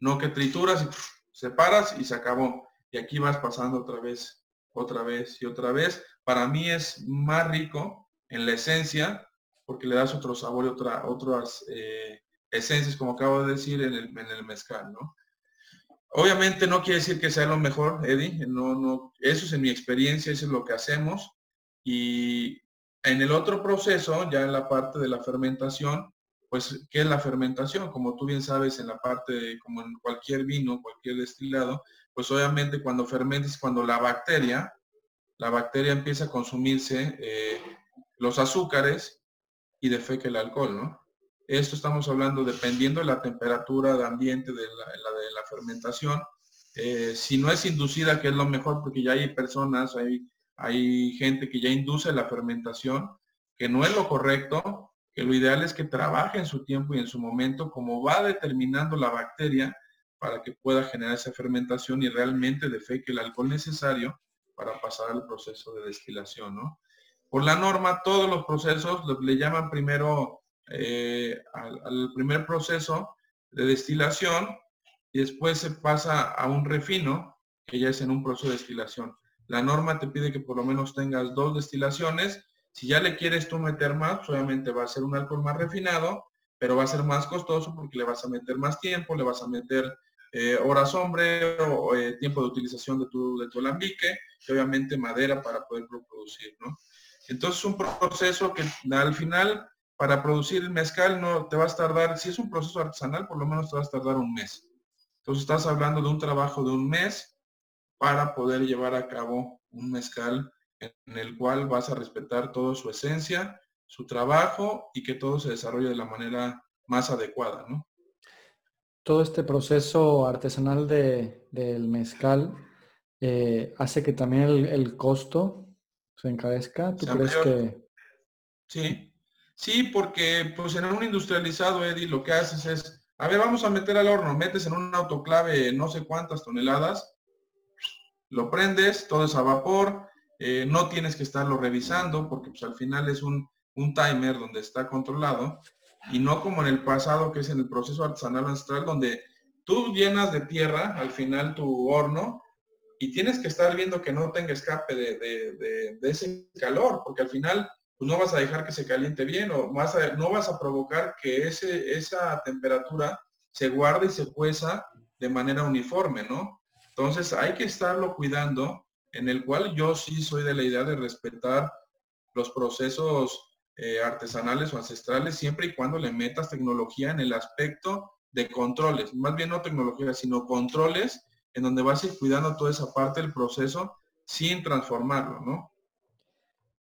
No que trituras y pff, separas y se acabó. Y aquí vas pasando otra vez, otra vez y otra vez. Para mí es más rico en la esencia, porque le das otro sabor y otra, otras... Eh, esencias, como acabo de decir, en el, en el mezcal, ¿no? Obviamente no quiere decir que sea lo mejor, Eddie, no, no, eso es en mi experiencia, eso es lo que hacemos. Y en el otro proceso, ya en la parte de la fermentación, pues, ¿qué es la fermentación? Como tú bien sabes, en la parte, de, como en cualquier vino, cualquier destilado, pues obviamente cuando fermentes, cuando la bacteria, la bacteria empieza a consumirse, eh, los azúcares y defeca el alcohol, ¿no? Esto estamos hablando dependiendo de la temperatura de ambiente de la, la, de la fermentación. Eh, si no es inducida, que es lo mejor, porque ya hay personas, hay, hay gente que ya induce la fermentación, que no es lo correcto, que lo ideal es que trabaje en su tiempo y en su momento, como va determinando la bacteria, para que pueda generar esa fermentación y realmente defeque el alcohol necesario para pasar al proceso de destilación, ¿no? Por la norma, todos los procesos le llaman primero eh, al, al primer proceso de destilación y después se pasa a un refino, que ya es en un proceso de destilación. La norma te pide que por lo menos tengas dos destilaciones. Si ya le quieres tú meter más, obviamente va a ser un alcohol más refinado, pero va a ser más costoso porque le vas a meter más tiempo, le vas a meter eh, horas hombre o eh, tiempo de utilización de tu, de tu alambique, y obviamente madera para poder producir, ¿no? Entonces es un proceso que al final, para producir el mezcal, no te vas a tardar, si es un proceso artesanal, por lo menos te vas a tardar un mes. Entonces estás hablando de un trabajo de un mes para poder llevar a cabo un mezcal en el cual vas a respetar toda su esencia, su trabajo y que todo se desarrolle de la manera más adecuada, ¿no? Todo este proceso artesanal de, del mezcal eh, hace que también el, el costo se encarezca. ¿Tú crees que...? Sí, sí, porque pues en un industrializado, Eddie, lo que haces es, a ver, vamos a meter al horno, metes en un autoclave no sé cuántas toneladas, lo prendes, todo es a vapor, eh, no tienes que estarlo revisando porque pues al final es un, un timer donde está controlado y no como en el pasado, que es en el proceso artesanal ancestral, donde tú llenas de tierra al final tu horno y tienes que estar viendo que no tenga escape de, de, de, de ese calor, porque al final pues no vas a dejar que se caliente bien o vas a, no vas a provocar que ese, esa temperatura se guarde y se cueza de manera uniforme, ¿no? Entonces hay que estarlo cuidando, en el cual yo sí soy de la idea de respetar los procesos eh, artesanales o ancestrales siempre y cuando le metas tecnología en el aspecto de controles, más bien no tecnología, sino controles, en donde vas a ir cuidando toda esa parte del proceso sin transformarlo, ¿no?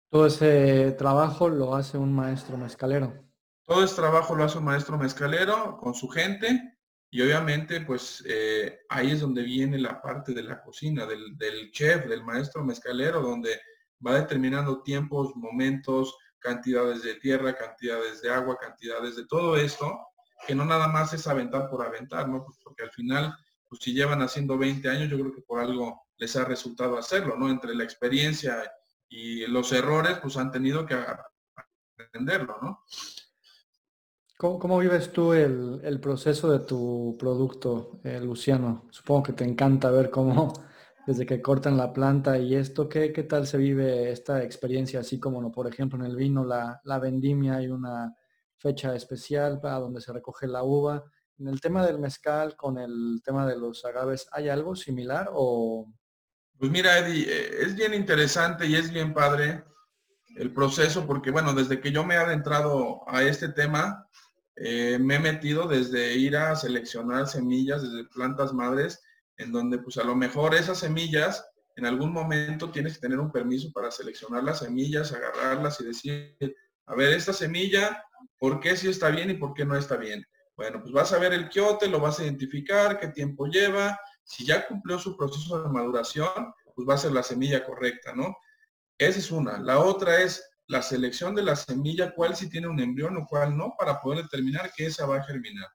Todo ese trabajo lo hace un maestro mezcalero. Todo ese trabajo lo hace un maestro mezcalero con su gente y obviamente pues eh, ahí es donde viene la parte de la cocina, del, del chef, del maestro mezcalero, donde va determinando tiempos, momentos, cantidades de tierra, cantidades de agua, cantidades de todo esto, que no nada más es aventar por aventar, ¿no? Porque al final... pues si llevan haciendo veinte años, yo creo que por algo les ha resultado hacerlo, ¿no? Entre la experiencia y los errores, pues han tenido que aprenderlo, ¿no? ¿Cómo, cómo vives tú el, el proceso de tu producto, eh, Luciano? Supongo que te encanta ver cómo, desde que cortan la planta y esto, ¿qué, qué tal se vive esta experiencia? Así como, ¿no? Por ejemplo, en el vino, la, la vendimia, hay una fecha especial para donde se recoge la uva. En el tema del mezcal, con el tema de los agaves, ¿hay algo similar o...? Pues mira, Eddie, es bien interesante y es bien padre el proceso porque, bueno, desde que yo me he adentrado a este tema, eh, me he metido desde ir a seleccionar semillas, desde plantas madres, en donde pues a lo mejor esas semillas, en algún momento tienes que tener un permiso para seleccionar las semillas, agarrarlas y decir, a ver, esta semilla, ¿por qué sí está bien y por qué no está bien? Bueno, pues vas a ver el quiote, lo vas a identificar, qué tiempo lleva. Si ya cumplió su proceso de maduración, pues va a ser la semilla correcta, ¿no? Esa es una. La otra es la selección de la semilla, cuál sí tiene un embrión o cuál no, para poder determinar que esa va a germinar.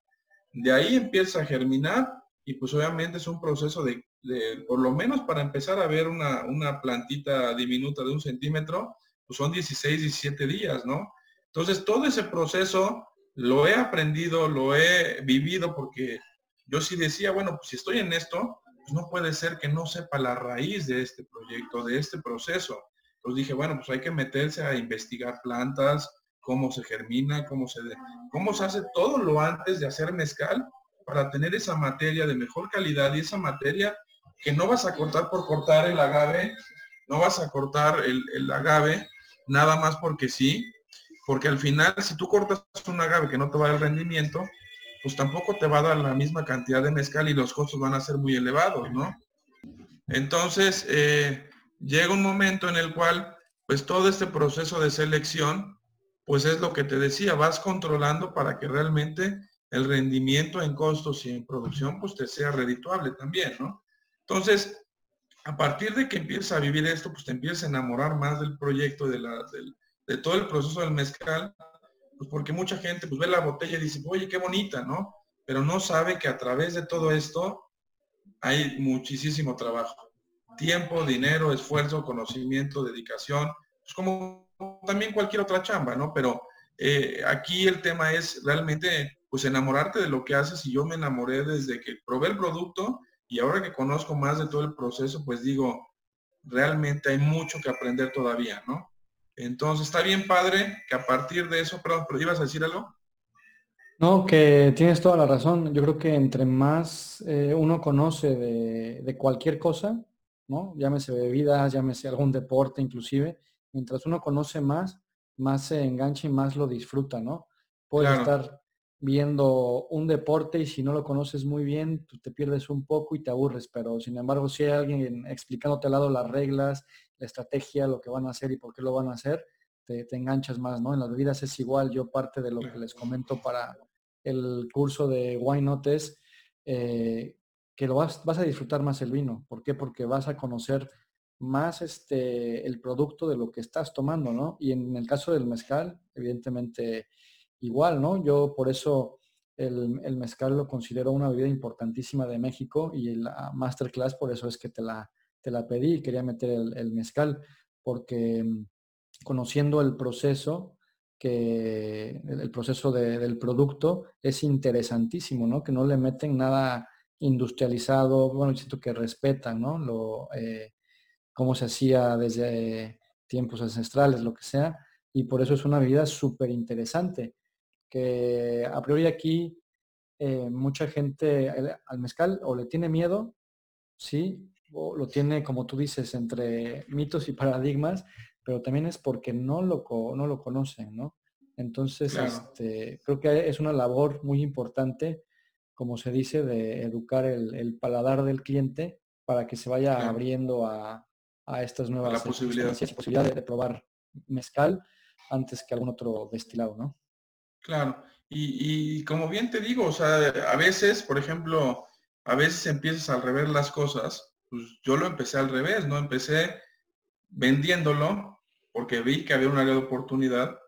De ahí empieza a germinar y pues obviamente es un proceso de, de por lo menos para empezar a ver una, una plantita diminuta de un centímetro, pues son dieciséis, diecisiete días, ¿no? Entonces todo ese proceso... lo he aprendido, lo he vivido, porque yo sí decía, bueno, pues si estoy en esto, pues no puede ser que no sepa la raíz de este proyecto, de este proceso. Entonces dije, bueno, pues hay que meterse a investigar plantas, cómo se germina, cómo se, cómo se hace todo lo antes de hacer mezcal para tener esa materia de mejor calidad y esa materia que no vas a cortar por cortar el agave, no vas a cortar el, el agave nada más porque sí. Porque al final, si tú cortas un agave que no te va a dar rendimiento, pues tampoco te va a dar la misma cantidad de mezcal y los costos van a ser muy elevados, ¿no? Entonces, eh, llega un momento en el cual pues todo este proceso de selección, pues es lo que te decía, vas controlando para que realmente el rendimiento en costos y en producción, pues te sea redituable también, ¿no? Entonces, a partir de que empiezas a vivir esto, pues te empiezas a enamorar más del proyecto, de, la, del, de todo el proceso del mezcal, pues porque mucha gente pues ve la botella y dice, oye, qué bonita, ¿no? Pero no sabe que a través de todo esto hay muchísimo trabajo. Tiempo, dinero, esfuerzo, conocimiento, dedicación, pues como también cualquier otra chamba, ¿no? Pero eh, aquí el tema es realmente, pues enamorarte de lo que haces, y yo me enamoré desde que probé el producto, y ahora que conozco más de todo el proceso, pues digo, realmente hay mucho que aprender todavía, ¿no? Entonces está bien padre que a partir de eso, perdón, ¿pero ibas a decir algo? No, que tienes toda la razón. Yo creo que entre más eh, uno conoce de, de cualquier cosa, ¿no? Llámese bebidas, llámese algún deporte inclusive, mientras uno conoce más, más se engancha y más lo disfruta, ¿no? Puedes claro. estar viendo un deporte y si no lo conoces muy bien, tú te pierdes un poco y te aburres, pero sin embargo si hay alguien explicándote al lado las reglas, la estrategia, lo que van a hacer y por qué lo van a hacer, te, te enganchas más, ¿no? En las bebidas es igual. Yo parte de lo que les comento para el curso de Why Not es eh, que lo vas, vas a disfrutar más el vino. ¿Por qué? Porque vas a conocer más este el producto de lo que estás tomando, ¿no? Y en el caso del mezcal, evidentemente igual, ¿no? Yo por eso el, el mezcal lo considero una bebida importantísima de México, y la masterclass por eso es que te la, te la pedí y quería meter el, el mezcal, porque conociendo el proceso, que el, el proceso de, del producto es interesantísimo, ¿no? Que no le meten nada industrializado, bueno, siento que respetan, ¿no? Lo, eh, cómo se hacía desde tiempos ancestrales, lo que sea, y por eso es una bebida súper interesante, que a priori aquí eh, mucha gente al, al mezcal o le tiene miedo, sí, o lo tiene, como tú dices, entre mitos y paradigmas, pero también es porque no lo, no lo conocen, ¿no? Entonces, claro. este, creo que es una labor muy importante, como se dice, de educar el, el paladar del cliente para que se vaya claro. abriendo a, a estas nuevas a posibilidades posibilidad de, de probar mezcal antes que algún otro destilado, ¿no? Claro, y, y como bien te digo, o sea, a veces, por ejemplo, a veces empiezas al revés las cosas, pues yo lo empecé al revés, ¿no? Empecé vendiéndolo porque vi que había una gran oportunidad,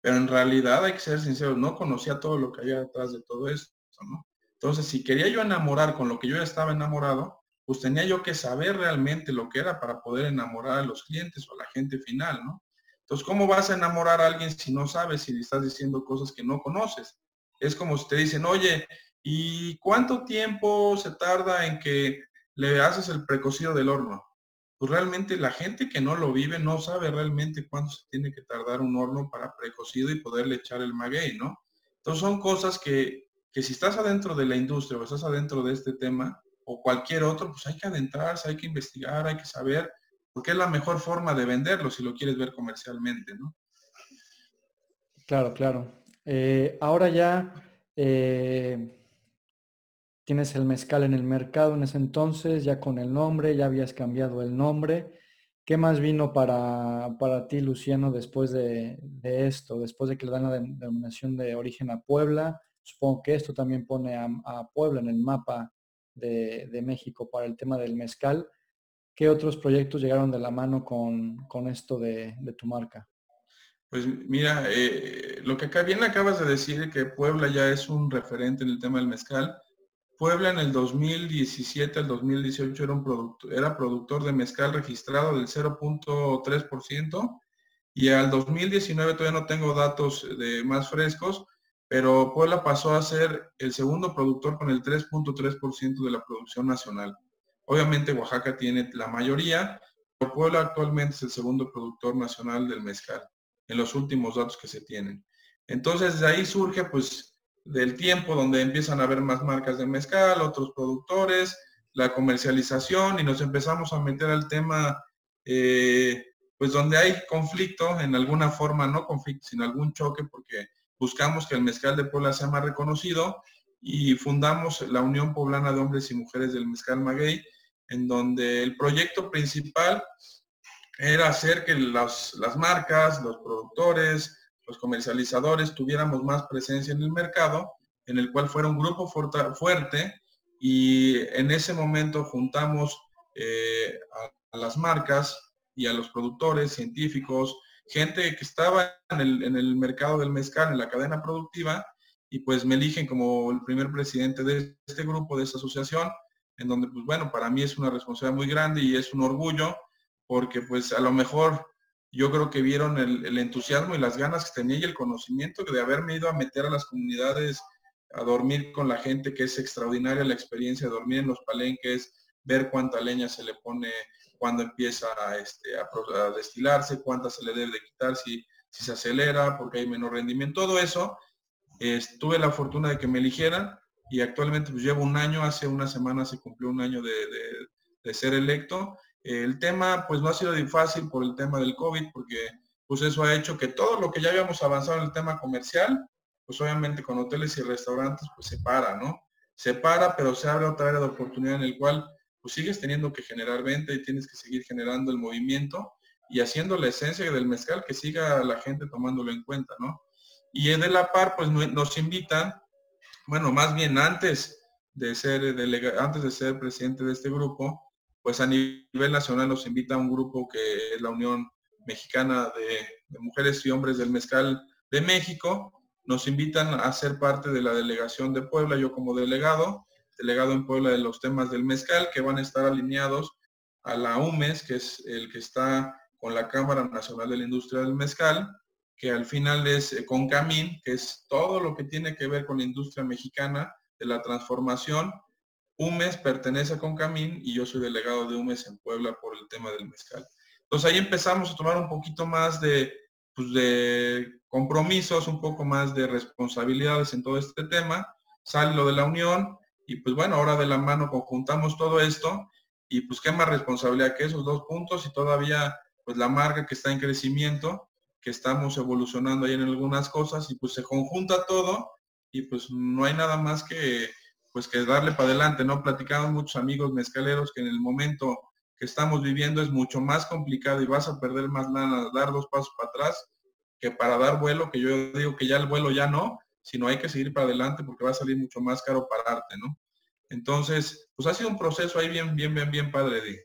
pero en realidad, hay que ser sincero, no conocía todo lo que había detrás de todo esto, ¿no? Entonces, si quería yo enamorar con lo que yo ya estaba enamorado, pues tenía yo que saber realmente lo que era para poder enamorar a los clientes o a la gente final, ¿no? Entonces, ¿cómo vas a enamorar a alguien si no sabes, si le estás diciendo cosas que no conoces? Es como si te dicen, oye, ¿y cuánto tiempo se tarda en que le haces el precocido del horno? Pues realmente la gente que no lo vive no sabe realmente cuánto se tiene que tardar un horno para precocido y poderle echar el maguey, ¿no? Entonces son cosas que, que si estás adentro de la industria o estás adentro de este tema o cualquier otro, pues hay que adentrarse, hay que investigar, hay que saber, porque es la mejor forma de venderlo si lo quieres ver comercialmente, ¿no? Claro, claro. Eh, ahora ya eh... tienes el mezcal en el mercado en ese entonces, ya con el nombre, ya habías cambiado el nombre. ¿Qué más vino para, para ti, Luciano, después de, de esto? Después de que le dan la denominación de origen a Puebla, supongo que esto también pone a, a Puebla en el mapa de, de México para el tema del mezcal. ¿Qué otros proyectos llegaron de la mano con, con esto de, de tu marca? Pues mira, eh, lo que acá bien acabas de decir, que Puebla ya es un referente en el tema del mezcal. Puebla en el dos mil diecisiete al dos mil dieciocho era, un productor, era productor de mezcal registrado del cero punto tres por ciento, y al dos mil diecinueve, todavía no tengo datos de más frescos, pero Puebla pasó a ser el segundo productor con el tres punto tres por ciento de la producción nacional. Obviamente Oaxaca tiene la mayoría, pero Puebla actualmente es el segundo productor nacional del mezcal, en los últimos datos que se tienen. Entonces de ahí surge pues del tiempo donde empiezan a haber más marcas de mezcal, otros productores, la comercialización, y nos empezamos a meter al tema, eh, pues donde hay conflicto, en alguna forma, no conflicto, sino algún choque, porque buscamos que el mezcal de Puebla sea más reconocido, y fundamos la Unión Poblana de Hombres y Mujeres del Mezcal Maguey, en donde el proyecto principal era hacer que las, las marcas, los productores, los comercializadores tuviéramos más presencia en el mercado, en el cual fuera un grupo fuerte, y en ese momento juntamos eh, a, a las marcas y a los productores, científicos, gente que estaba en el, en el mercado del mezcal, en la cadena productiva, y pues me eligen como el primer presidente de este grupo, de esta asociación, en donde, pues bueno, para mí es una responsabilidad muy grande y es un orgullo, porque pues a lo mejor yo creo que vieron el, el entusiasmo y las ganas que tenía y el conocimiento de haberme ido a meter a las comunidades, a dormir con la gente, que es extraordinaria la experiencia de dormir en los palenques, ver cuánta leña se le pone cuando empieza a, este, a, a destilarse, cuánta se le debe de quitar, si, si se acelera, porque hay menor rendimiento, todo eso. Eh, tuve la fortuna de que me eligieran y actualmente pues llevo un año, hace una semana se cumplió un año de, de, de ser electo. Eh, el tema pues no ha sido fácil por el tema del COVID, porque pues eso ha hecho que todo lo que ya habíamos avanzado en el tema comercial, pues obviamente con hoteles y restaurantes pues se para, ¿no? Se para, pero se abre otra área de oportunidad en el cual pues sigues teniendo que generar venta y tienes que seguir generando el movimiento y haciendo la esencia del mezcal, que siga la gente tomándolo en cuenta, ¿no? Y de la par, pues nos invitan, bueno, más bien antes de ser delega, antes de ser presidente de este grupo, pues a nivel nacional nos invita a un grupo que es la Unión Mexicana de, de Mujeres y Hombres del Mezcal de México. Nos invitan a ser parte de la delegación de Puebla, yo como delegado, delegado en Puebla de los temas del mezcal, que van a estar alineados a la U M E S, que es el que está con la Cámara Nacional de la Industria del Mezcal, que al final es eh, CONCAMIN, que es todo lo que tiene que ver con la industria mexicana de la transformación. U M E S pertenece a CONCAMIN y yo soy delegado de U M E S en Puebla por el tema del mezcal. Entonces ahí empezamos a tomar un poquito más de, pues, de compromisos, un poco más de responsabilidades en todo este tema. Sale lo de la unión y pues bueno, ahora de la mano conjuntamos todo esto y pues qué más responsabilidad que esos dos puntos, y todavía pues la marca que está en crecimiento, que estamos evolucionando ahí en algunas cosas, y pues se conjunta todo y pues no hay nada más que pues que darle para adelante, ¿no? Platicamos muchos amigos mezcaleros que en el momento que estamos viviendo es mucho más complicado y vas a perder más lana dar dos pasos para atrás que para dar vuelo, que yo digo que ya el vuelo ya no, sino hay que seguir para adelante porque va a salir mucho más caro pararte, ¿no? Entonces, pues ha sido un proceso ahí bien, bien, bien, bien padre, Diego.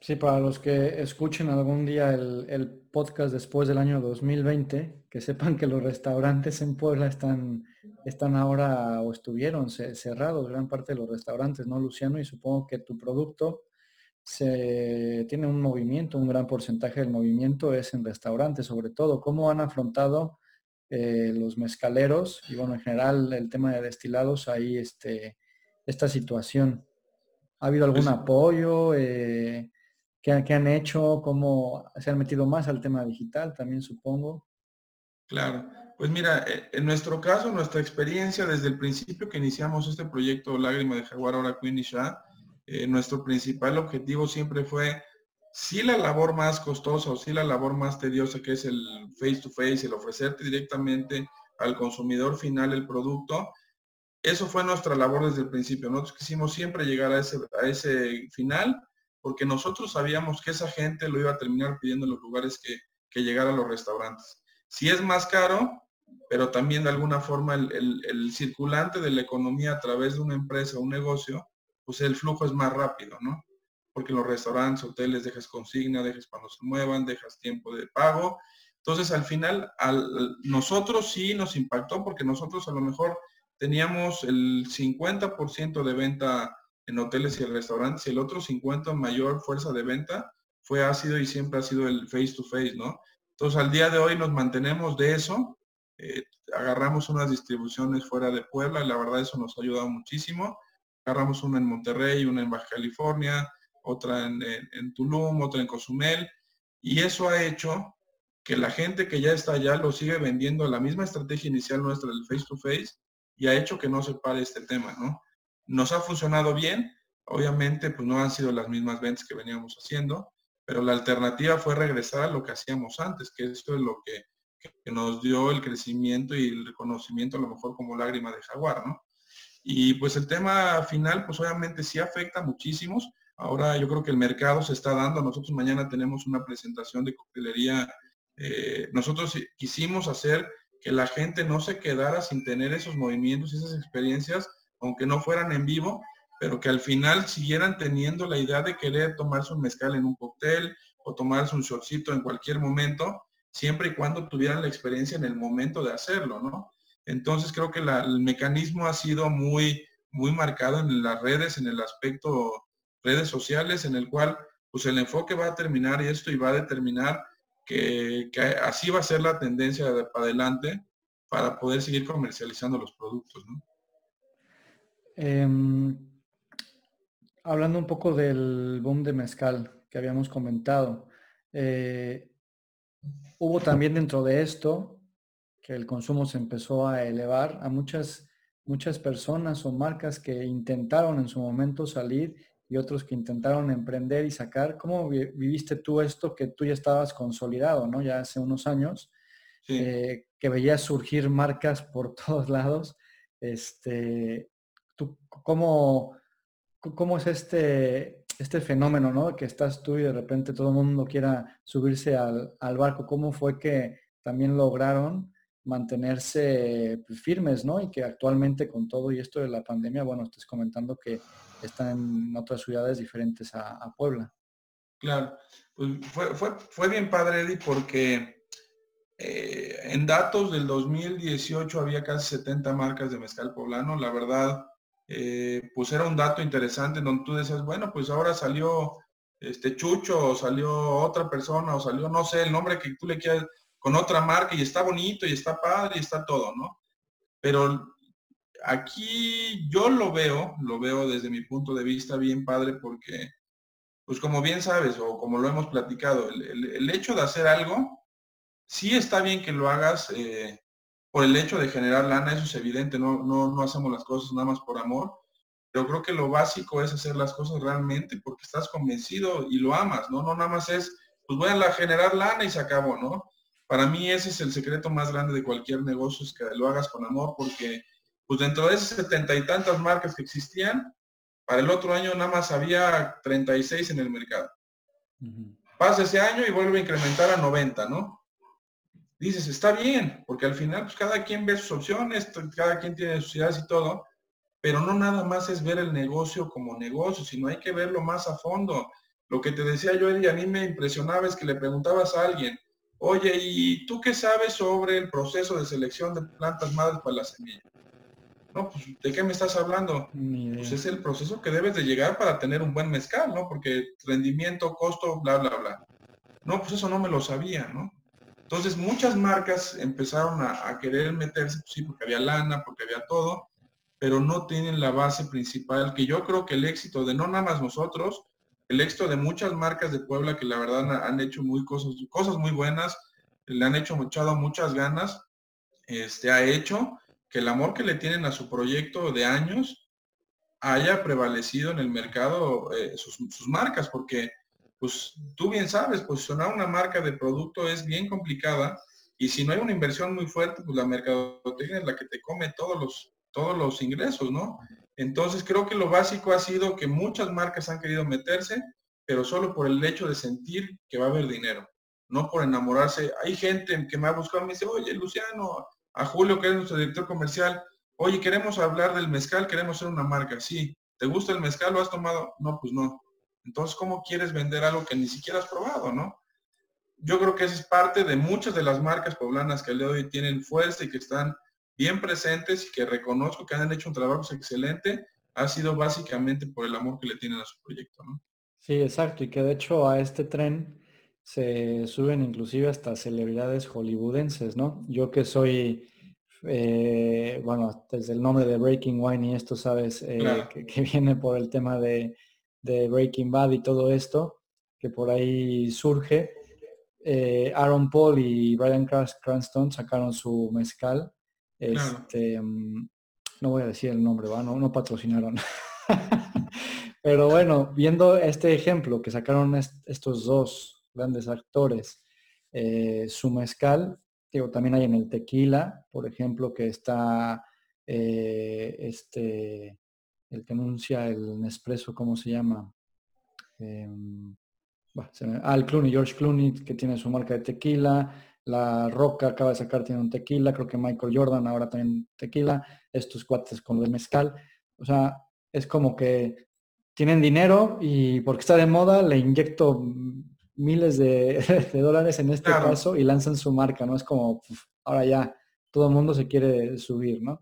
Sí, para los que escuchen algún día el, el podcast después del año dos mil veinte, que sepan que los restaurantes en Puebla están, están ahora o estuvieron cerrados, gran parte de los restaurantes, ¿no, Luciano? Y supongo que tu producto se tiene un movimiento, un gran porcentaje del movimiento es en restaurantes, sobre todo. ¿Cómo han afrontado eh, los mezcaleros y, bueno, en general el tema de destilados ahí, este, esta situación? ¿Ha habido algún sí. apoyo? Eh, ¿Qué han hecho? ¿Cómo se han metido más al tema digital también, supongo? Claro. Pues mira, en nuestro caso, nuestra experiencia desde el principio que iniciamos este proyecto Lágrima de Jaguar, ahora Quinicha, eh, nuestro principal objetivo siempre fue, sí la labor más costosa o sí la labor más tediosa, que es el face to face, el ofrecerte directamente al consumidor final el producto. Eso fue nuestra labor desde el principio. Nosotros quisimos siempre llegar a ese, a ese final, porque nosotros sabíamos que esa gente lo iba a terminar pidiendo en los lugares que, que llegara a los restaurantes. Sí es más caro, pero también de alguna forma el, el, el circulante de la economía a través de una empresa o un negocio, pues el flujo es más rápido, ¿no? Porque en los restaurantes, hoteles, dejas consigna, dejas cuando se muevan, dejas tiempo de pago. Entonces al final, al, nosotros sí nos impactó, porque nosotros a lo mejor teníamos el cincuenta por ciento de venta en hoteles y en restaurantes, y el otro cincuenta por ciento mayor fuerza de venta fue ácido y siempre ha sido el face to face, ¿no? Entonces al día de hoy nos mantenemos de eso, eh, agarramos unas distribuciones fuera de Puebla, y la verdad eso nos ha ayudado muchísimo, agarramos una en Monterrey, una en Baja California, otra en, en, en Tulum, otra en Cozumel, y eso ha hecho que la gente que ya está allá lo sigue vendiendo a la misma estrategia inicial nuestra del face to face, y ha hecho que no se pare este tema, ¿no? Nos ha funcionado bien, obviamente pues no han sido las mismas ventas que veníamos haciendo, pero la alternativa fue regresar a lo que hacíamos antes, que eso es lo que, que nos dio el crecimiento y el reconocimiento a lo mejor como Lágrima de Jaguar, ¿no? Y pues el tema final pues obviamente sí afecta a muchísimos, Ahora yo creo que el mercado se está dando. Nosotros mañana tenemos una presentación de coctelería. Eh, nosotros quisimos hacer que la gente no se quedara sin tener esos movimientos y esas experiencias, aunque no fueran en vivo, pero que al final siguieran teniendo la idea de querer tomarse un mezcal en un cóctel o tomarse un shotcito en cualquier momento, siempre y cuando tuvieran la experiencia en el momento de hacerlo, ¿no? Entonces creo que la, el mecanismo ha sido muy, muy marcado en las redes, en el aspecto redes sociales, en el cual pues el enfoque va a terminar esto y va a determinar que, que así va a ser la tendencia de para adelante para poder seguir comercializando los productos, ¿no? Eh, hablando un poco del boom de mezcal que habíamos comentado, eh, hubo también dentro de esto que el consumo se empezó a elevar a muchas, muchas personas o marcas que intentaron en su momento salir y otros que intentaron emprender y sacar. ¿Cómo viviste tú esto que tú ya estabas consolidado, ¿no? Ya hace unos años, sí. eh, que veías surgir marcas por todos lados. Este, tú, ¿cómo, cómo es este, este fenómeno, ¿no? Que estás tú y de repente todo el mundo quiera subirse al, al barco. ¿Cómo fue que también lograron mantenerse firmes, ¿no? Y que actualmente con todo y esto de la pandemia, bueno, estás comentando que están en otras ciudades diferentes a, a Puebla. Claro, pues fue, fue, fue bien padre, Eddie, porque eh, en datos del dos mil dieciocho había casi setenta marcas de mezcal poblano. La verdad, eh, pues era un dato interesante donde tú decías, bueno, pues ahora salió este Chucho, o salió otra persona, o salió, no sé, el nombre que tú le quieras, con otra marca, y está bonito, y está padre, y está todo, ¿no? Pero aquí yo lo veo, lo veo desde mi punto de vista bien padre porque, pues como bien sabes o como lo hemos platicado, el, el, el hecho de hacer algo, sí está bien que lo hagas eh, por el hecho de generar lana, eso es evidente, no, no, no hacemos las cosas nada más por amor, pero creo que lo básico es hacer las cosas realmente porque estás convencido y lo amas, ¿no? No nada más es, pues voy a generar lana y se acabó, ¿no? Para mí ese es el secreto más grande de cualquier negocio, es que lo hagas con amor porque pues dentro de esas setenta y tantas marcas que existían, para el otro año nada más había treinta y seis en el mercado. Uh-huh. Pasa ese año y vuelve a incrementar a noventa, ¿no? Dices, está bien, porque al final pues cada quien ve sus opciones, cada quien tiene sus ideas y todo, pero no nada más es ver el negocio como negocio, sino hay que verlo más a fondo. Lo que te decía yo, Eli, a mí me impresionaba es que le preguntabas a alguien, oye, ¿y tú qué sabes sobre el proceso de selección de plantas madres para la semilla? No, pues, ¿de qué me estás hablando? Pues es el proceso que debes de llegar para tener un buen mezcal, ¿no? Porque rendimiento, costo, bla, bla, bla. No, pues eso no me lo sabía, ¿no? Entonces muchas marcas empezaron a, a querer meterse, pues sí, porque había lana, porque había todo, pero no tienen la base principal, que yo creo que el éxito de no nada más nosotros, el éxito de muchas marcas de Puebla que la verdad han hecho muy cosas, cosas muy buenas, le han hecho echado muchas ganas, este, ha hecho que el amor que le tienen a su proyecto de años haya prevalecido en el mercado eh, sus, sus marcas, porque pues tú bien sabes, posicionar una marca de producto es bien complicada y si no hay una inversión muy fuerte, pues la mercadotecnia es la que te come todos los, todos los ingresos, ¿no? Entonces creo que lo básico ha sido que muchas marcas han querido meterse, pero solo por el hecho de sentir que va a haber dinero, no por enamorarse. Hay gente que me ha buscado y me dice, oye, Luciano, a Julio, que es nuestro director comercial, oye, queremos hablar del mezcal, queremos ser una marca, sí, ¿te gusta el mezcal? ¿Lo has tomado? No, pues no. Entonces, ¿cómo quieres vender algo que ni siquiera has probado, no? Yo creo que esa es parte de muchas de las marcas poblanas que al día de hoy tienen fuerza y que están bien presentes y que reconozco que han hecho un trabajo excelente, ha sido básicamente por el amor que le tienen a su proyecto, ¿no? Sí, exacto, y que de hecho a este tren se suben inclusive hasta celebridades hollywoodenses, ¿no? Yo que soy, eh, bueno, desde el nombre de Breaking Wine y esto, sabes, eh, claro. que, que viene por el tema de, de Breaking Bad y todo esto, que por ahí surge. Eh, Aaron Paul y Bryan Cranston sacaron su mezcal. Este, claro. No voy a decir el nombre, ¿va? No, no patrocinaron. Pero bueno, viendo este ejemplo que sacaron est- estos dos grandes actores, eh, su mezcal, digo, también hay en el tequila, por ejemplo, que está eh, este, el que anuncia el Nespresso, ¿cómo se llama? eh, bah, se me, Al Clooney, George Clooney, que tiene su marca de tequila. La Roca acaba de sacar, tiene un tequila. Creo que Michael Jordan ahora también tequila. Estos cuates con lo de mezcal. O sea, es como que tienen dinero y porque está de moda le inyecto miles de, de dólares en este claro. caso y lanzan su marca, ¿no? Es como, puf, ahora ya todo el mundo se quiere subir, ¿no?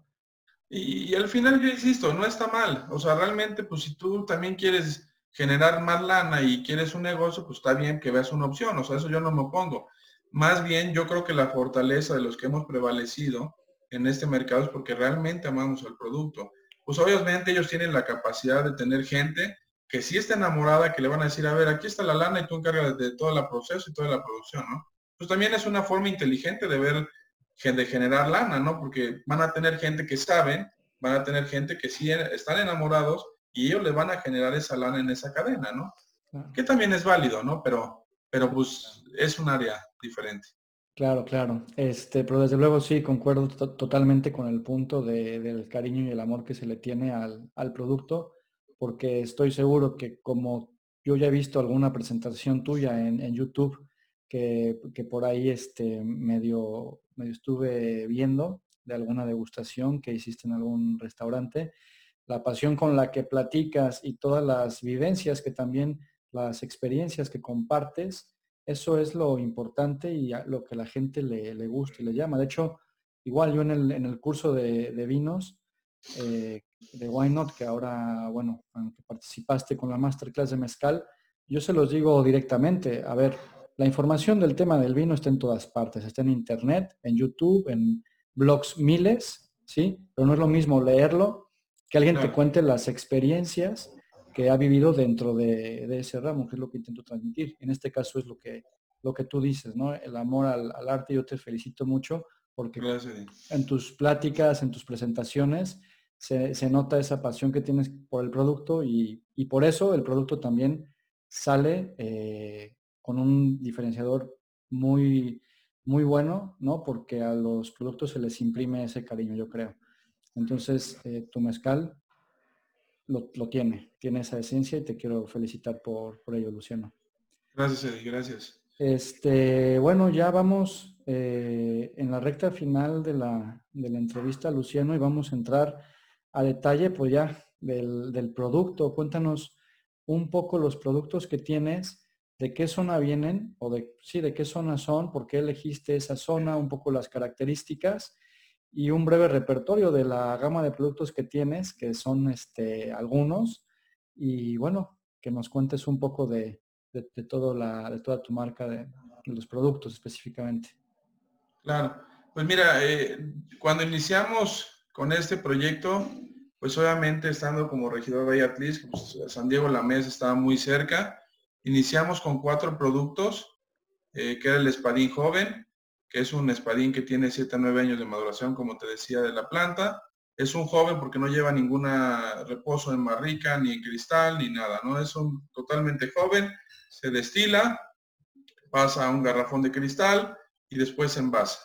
Y, y al final yo insisto, no está mal. O sea, realmente, pues si tú también quieres generar más lana y quieres un negocio, pues está bien que veas una opción. O sea, eso yo no me opongo. Más bien, yo creo que la fortaleza de los que hemos prevalecido en este mercado es porque realmente amamos el producto. Pues obviamente ellos tienen la capacidad de tener gente que sí está enamorada, que le van a decir, a ver, aquí está la lana y tú encargas de todo el proceso y toda la producción, ¿no? Pues también es una forma inteligente de ver, de generar lana, ¿no? Porque van a tener gente que saben, van a tener gente que sí están enamorados y ellos les van a generar esa lana en esa cadena, ¿no? Claro. Que también es válido, ¿no? Pero, pero pues es un área diferente. Claro, claro. Este, pero desde luego sí, concuerdo to- totalmente con el punto de, del cariño y el amor que se le tiene al, al producto, porque estoy seguro que como yo ya he visto alguna presentación tuya en, en YouTube, que, que por ahí este, medio, medio estuve viendo de alguna degustación que hiciste en algún restaurante, la pasión con la que platicas y todas las vivencias que también, las experiencias que compartes, eso es lo importante y lo que la gente le, le gusta y le llama. De hecho, igual yo en el, en el curso de, de vinos, eh, de Why Not, que ahora, bueno, aunque participaste con la masterclass de mezcal, yo se los digo directamente. A ver, la información del tema del vino está en todas partes. Está en internet, en YouTube, en blogs miles, ¿sí? Pero no es lo mismo leerlo que alguien te cuente las experiencias que ha vivido dentro de, de ese ramo, que es lo que intento transmitir. En este caso es lo que lo que tú dices, ¿no? El amor al, al arte. Yo te felicito mucho porque gracias. En tus pláticas, en tus presentaciones, se, se nota esa pasión que tienes por el producto y, y por eso el producto también sale eh, con un diferenciador muy, muy bueno, ¿no? Porque a los productos se les imprime ese cariño, yo creo. Entonces, eh, tu mezcal... Lo, lo tiene, tiene esa esencia y te quiero felicitar por, por ello, Luciano. Gracias, Eddie, gracias. Este, bueno, ya vamos eh, en la recta final de la, de la entrevista, Luciano, y vamos a entrar a detalle, pues ya, del, del producto. Cuéntanos un poco los productos que tienes, de qué zona vienen, o de, sí, de qué zona son, por qué elegiste esa zona, un poco las características, y un breve repertorio de la gama de productos que tienes, que son este, algunos, y bueno, que nos cuentes un poco de, de, de, todo la, de toda tu marca, de, de los productos específicamente. Claro, pues mira, eh, cuando iniciamos con este proyecto, pues obviamente estando como regidor de Atlixco, pues San Diego La Mesa estaba muy cerca, iniciamos con cuatro productos, eh, que era el espadín joven, que es un espadín que tiene siete a nueve años de maduración, como te decía, de la planta. Es un joven porque no lleva ninguna reposo en barrica, ni en cristal, ni nada, ¿no? Es un totalmente joven, se destila, pasa a un garrafón de cristal y después se envasa.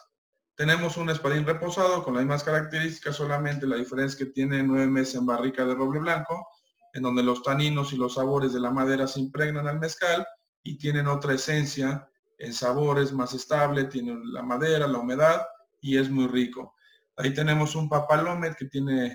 Tenemos un espadín reposado con las mismas características, solamente la diferencia es que tiene nueve meses en barrica de roble blanco, en donde los taninos y los sabores de la madera se impregnan al mezcal y tienen otra esencia en sabores, más estable, tiene la madera, la humedad y es muy rico. Ahí tenemos un papalomet que tiene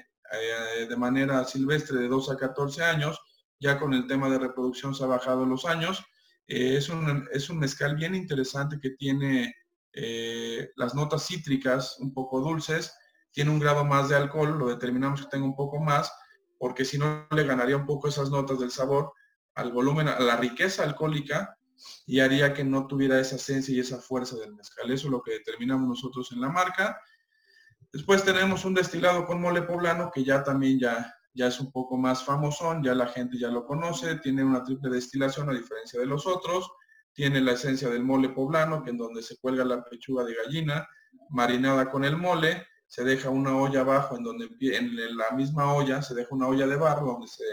eh, de manera silvestre de dos a catorce años, ya con el tema de reproducción se ha bajado los años. Eh, es, un, es un mezcal bien interesante que tiene eh, las notas cítricas un poco dulces, tiene un grado más de alcohol, lo determinamos que tenga un poco más, porque si no le ganaría un poco esas notas del sabor al volumen, a la riqueza alcohólica, y haría que no tuviera esa esencia y esa fuerza del mezcal. Eso es lo que determinamos nosotros en la marca. Después tenemos un destilado con mole poblano, que ya también ya, ya es un poco más famosón, ya la gente ya lo conoce, tiene una triple destilación a diferencia de los otros, tiene la esencia del mole poblano, que en donde se cuelga la pechuga de gallina, marinada con el mole, se deja una olla abajo, en donde en la misma olla se deja una olla de barro, donde se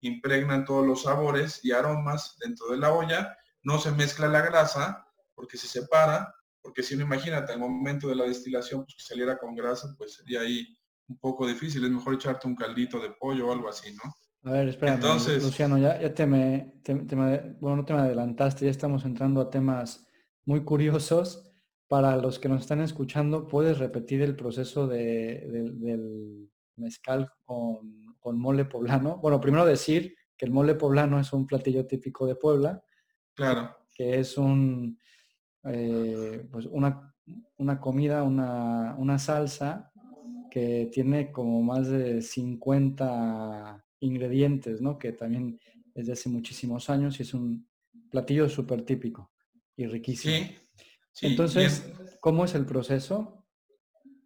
impregnan todos los sabores y aromas dentro de la olla. No se mezcla la grasa porque se separa, porque si no, imagínate, al momento de la destilación, pues que saliera con grasa, pues sería ahí un poco difícil. Es mejor echarte un caldito de pollo o algo así, ¿no? A ver, espera, entonces... Luciano, ya, ya te me, te, te me... Bueno, no te me adelantaste, ya estamos entrando a temas muy curiosos. Para los que nos están escuchando, ¿puedes repetir el proceso de, de, del mezcal con, con mole poblano? Bueno, primero decir que el mole poblano es un platillo típico de Puebla. Claro. Que es un, eh, pues una, una comida, una, una salsa que tiene como más de cincuenta ingredientes, ¿no? Que también es de hace muchísimos años y es un platillo súper típico y riquísimo. Sí. Sí, entonces, bien. ¿Cómo es el proceso?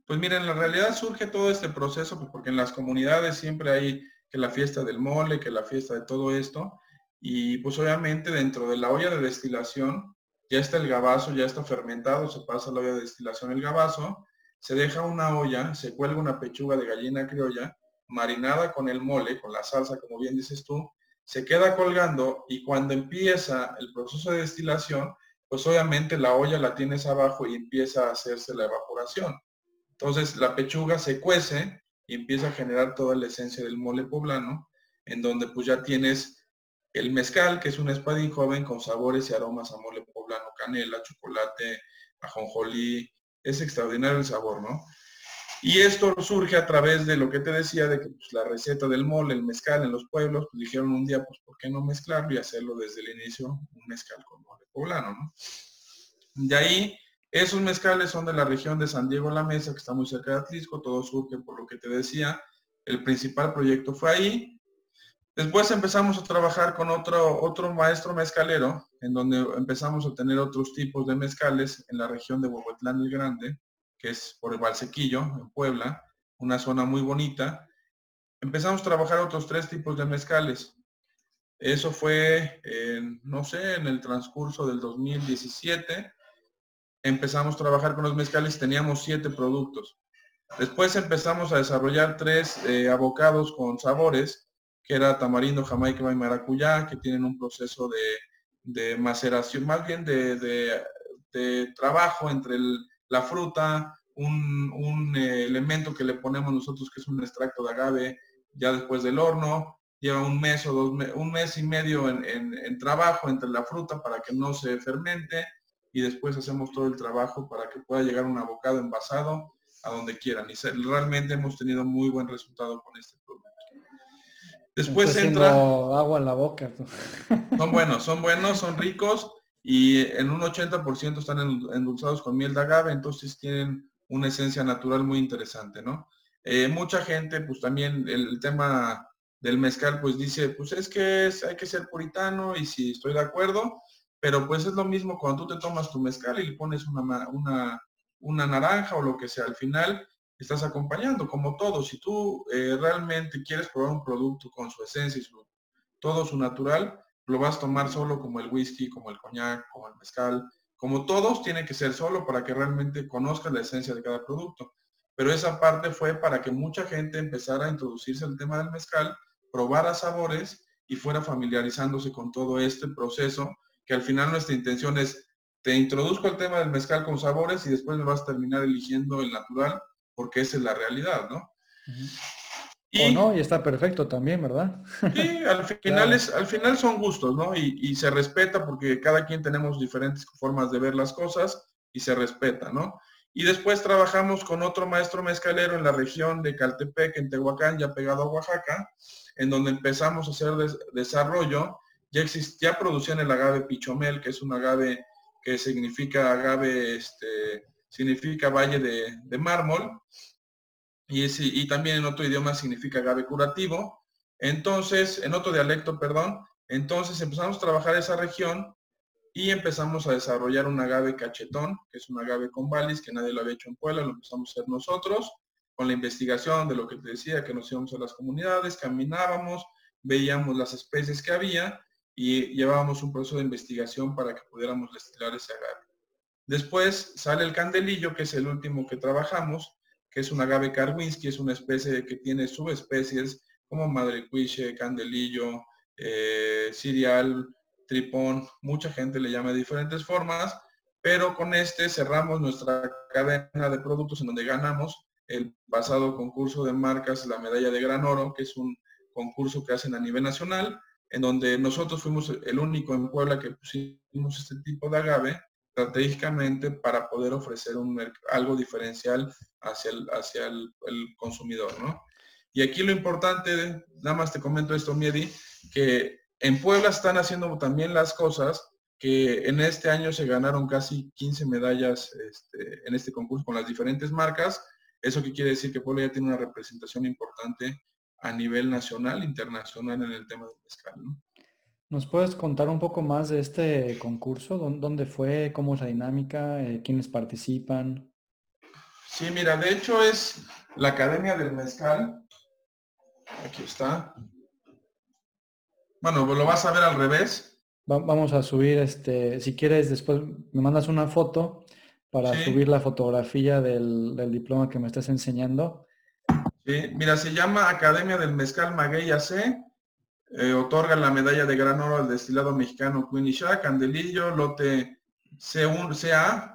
Pues mira, en la realidad surge todo este proceso porque en las comunidades siempre hay que la fiesta del mole, que la fiesta de todo esto, y pues obviamente dentro de la olla de destilación ya está el gabazo, ya está fermentado, se pasa a la olla de destilación el gabazo, se deja una olla, se cuelga una pechuga de gallina criolla marinada con el mole, con la salsa, como bien dices tú, se queda colgando y cuando empieza el proceso de destilación, pues obviamente la olla la tienes abajo y empieza a hacerse la evaporación. Entonces la pechuga se cuece y empieza a generar toda la esencia del mole poblano, en donde pues ya tienes el mezcal, que es un espadín joven con sabores y aromas a mole poblano, canela, chocolate, ajonjolí. Es extraordinario el sabor, ¿no? Y esto surge a través de lo que te decía, de que pues, la receta del mole, el mezcal en los pueblos, pues dijeron un día, pues ¿por qué no mezclarlo y hacerlo desde el inicio un mezcal con mole poblano, ¿no? De ahí, esos mezcales son de la región de San Diego La Mesa, que está muy cerca de Atlixco, todo surge por lo que te decía, el principal proyecto fue ahí. Después empezamos a trabajar con otro, otro maestro mezcalero, en donde empezamos a tener otros tipos de mezcales en la región de Huehuetlán el Grande, que es por el Valsequillo, en Puebla, una zona muy bonita. Empezamos a trabajar otros tres tipos de mezcales. Eso fue, eh, no sé, en el transcurso del dos mil diecisiete, empezamos a trabajar con los mezcales, teníamos siete productos. Después empezamos a desarrollar tres eh, abocados con sabores, que era tamarindo, jamaica y maracuyá, que tienen un proceso de, de maceración, más bien de, de, de trabajo entre el, la fruta, un, un eh, elemento que le ponemos nosotros, que es un extracto de agave, ya después del horno. Lleva un mes o dos un mes y medio en, en, en trabajo entre la fruta para que no se fermente y después hacemos todo el trabajo para que pueda llegar un abocado envasado a donde quieran. Y se, realmente hemos tenido muy buen resultado con este producto. Después entra... agua en la boca. Son buenos, son buenos, son ricos y en un ochenta por ciento están endulzados con miel de agave, entonces tienen una esencia natural muy interesante, ¿no? Eh, mucha gente, pues también el tema... del mezcal, pues dice, pues es que es, hay que ser puritano y sí, estoy de acuerdo, pero pues es lo mismo cuando tú te tomas tu mezcal y le pones una, una, una naranja o lo que sea, al final estás acompañando, como todo. Si tú eh, realmente quieres probar un producto con su esencia y su, todo su natural, lo vas a tomar solo como el whisky, como el coñac, como el mezcal, como todos, tiene que ser solo para que realmente conozcas la esencia de cada producto. Pero esa parte fue para que mucha gente empezara a introducirse al tema del mezcal, probara sabores y fuera familiarizándose con todo este proceso, que al final nuestra intención es, te introduzco al tema del mezcal con sabores y después me vas a terminar eligiendo el natural, porque esa es la realidad, ¿no? Uh-huh. Y, o no, y está perfecto también, ¿verdad? Sí, al final, claro. es, al final son gustos, ¿no? Y, y se respeta porque cada quien tenemos diferentes formas de ver las cosas y se respeta, ¿no? Y después trabajamos con otro maestro mezcalero en la región de Caltepec, en Tehuacán, ya pegado a Oaxaca, en donde empezamos a hacer des- desarrollo. Ya existía, producían el agave pichomel, que es un agave que significa agave, este, significa valle de, de mármol, y, es, y también en otro idioma significa agave curativo. Entonces, en otro dialecto, perdón, entonces empezamos a trabajar esa región y empezamos a desarrollar un agave cachetón, que es un agave con balis, que nadie lo había hecho en Puebla, lo empezamos a hacer nosotros, con la investigación de lo que te decía, que nos íbamos a las comunidades, caminábamos, veíamos las especies que había y llevábamos un proceso de investigación para que pudiéramos destilar ese agave. Después sale el candelillo, que es el último que trabajamos, que es un agave carwinski, es una especie que tiene subespecies como madrecuiche, candelillo, eh, cereal, tripón, mucha gente le llama de diferentes formas, pero con este cerramos nuestra cadena de productos en donde ganamos el pasado concurso de marcas, la medalla de gran oro, que es un concurso que hacen a nivel nacional, en donde nosotros fuimos el único en Puebla que pusimos este tipo de agave estratégicamente para poder ofrecer un, algo diferencial hacia, el, hacia el, el consumidor, ¿no? Y aquí lo importante, nada más te comento esto, Miedi, que en Puebla están haciendo también las cosas, que en este año se ganaron casi quince medallas este, en este concurso con las diferentes marcas. Eso que quiere decir que Puebla ya tiene una representación importante a nivel nacional, internacional en el tema del mezcal, ¿no? ¿Nos puedes contar un poco más de este concurso? ¿Dónde fue? ¿Cómo es la dinámica? ¿Quiénes participan? Sí, mira, de hecho es la Academia del Mezcal. Aquí está. Bueno, lo vas a ver al revés. Va, vamos a subir, este, si quieres, después me mandas una foto para sí. subir la fotografía del, del diploma que me estás enseñando. Sí, mira, se llama Academia del Mezcal Maguey A C. Eh, otorga la medalla de gran oro al destilado mexicano Quinicha, Candelillo, lote C A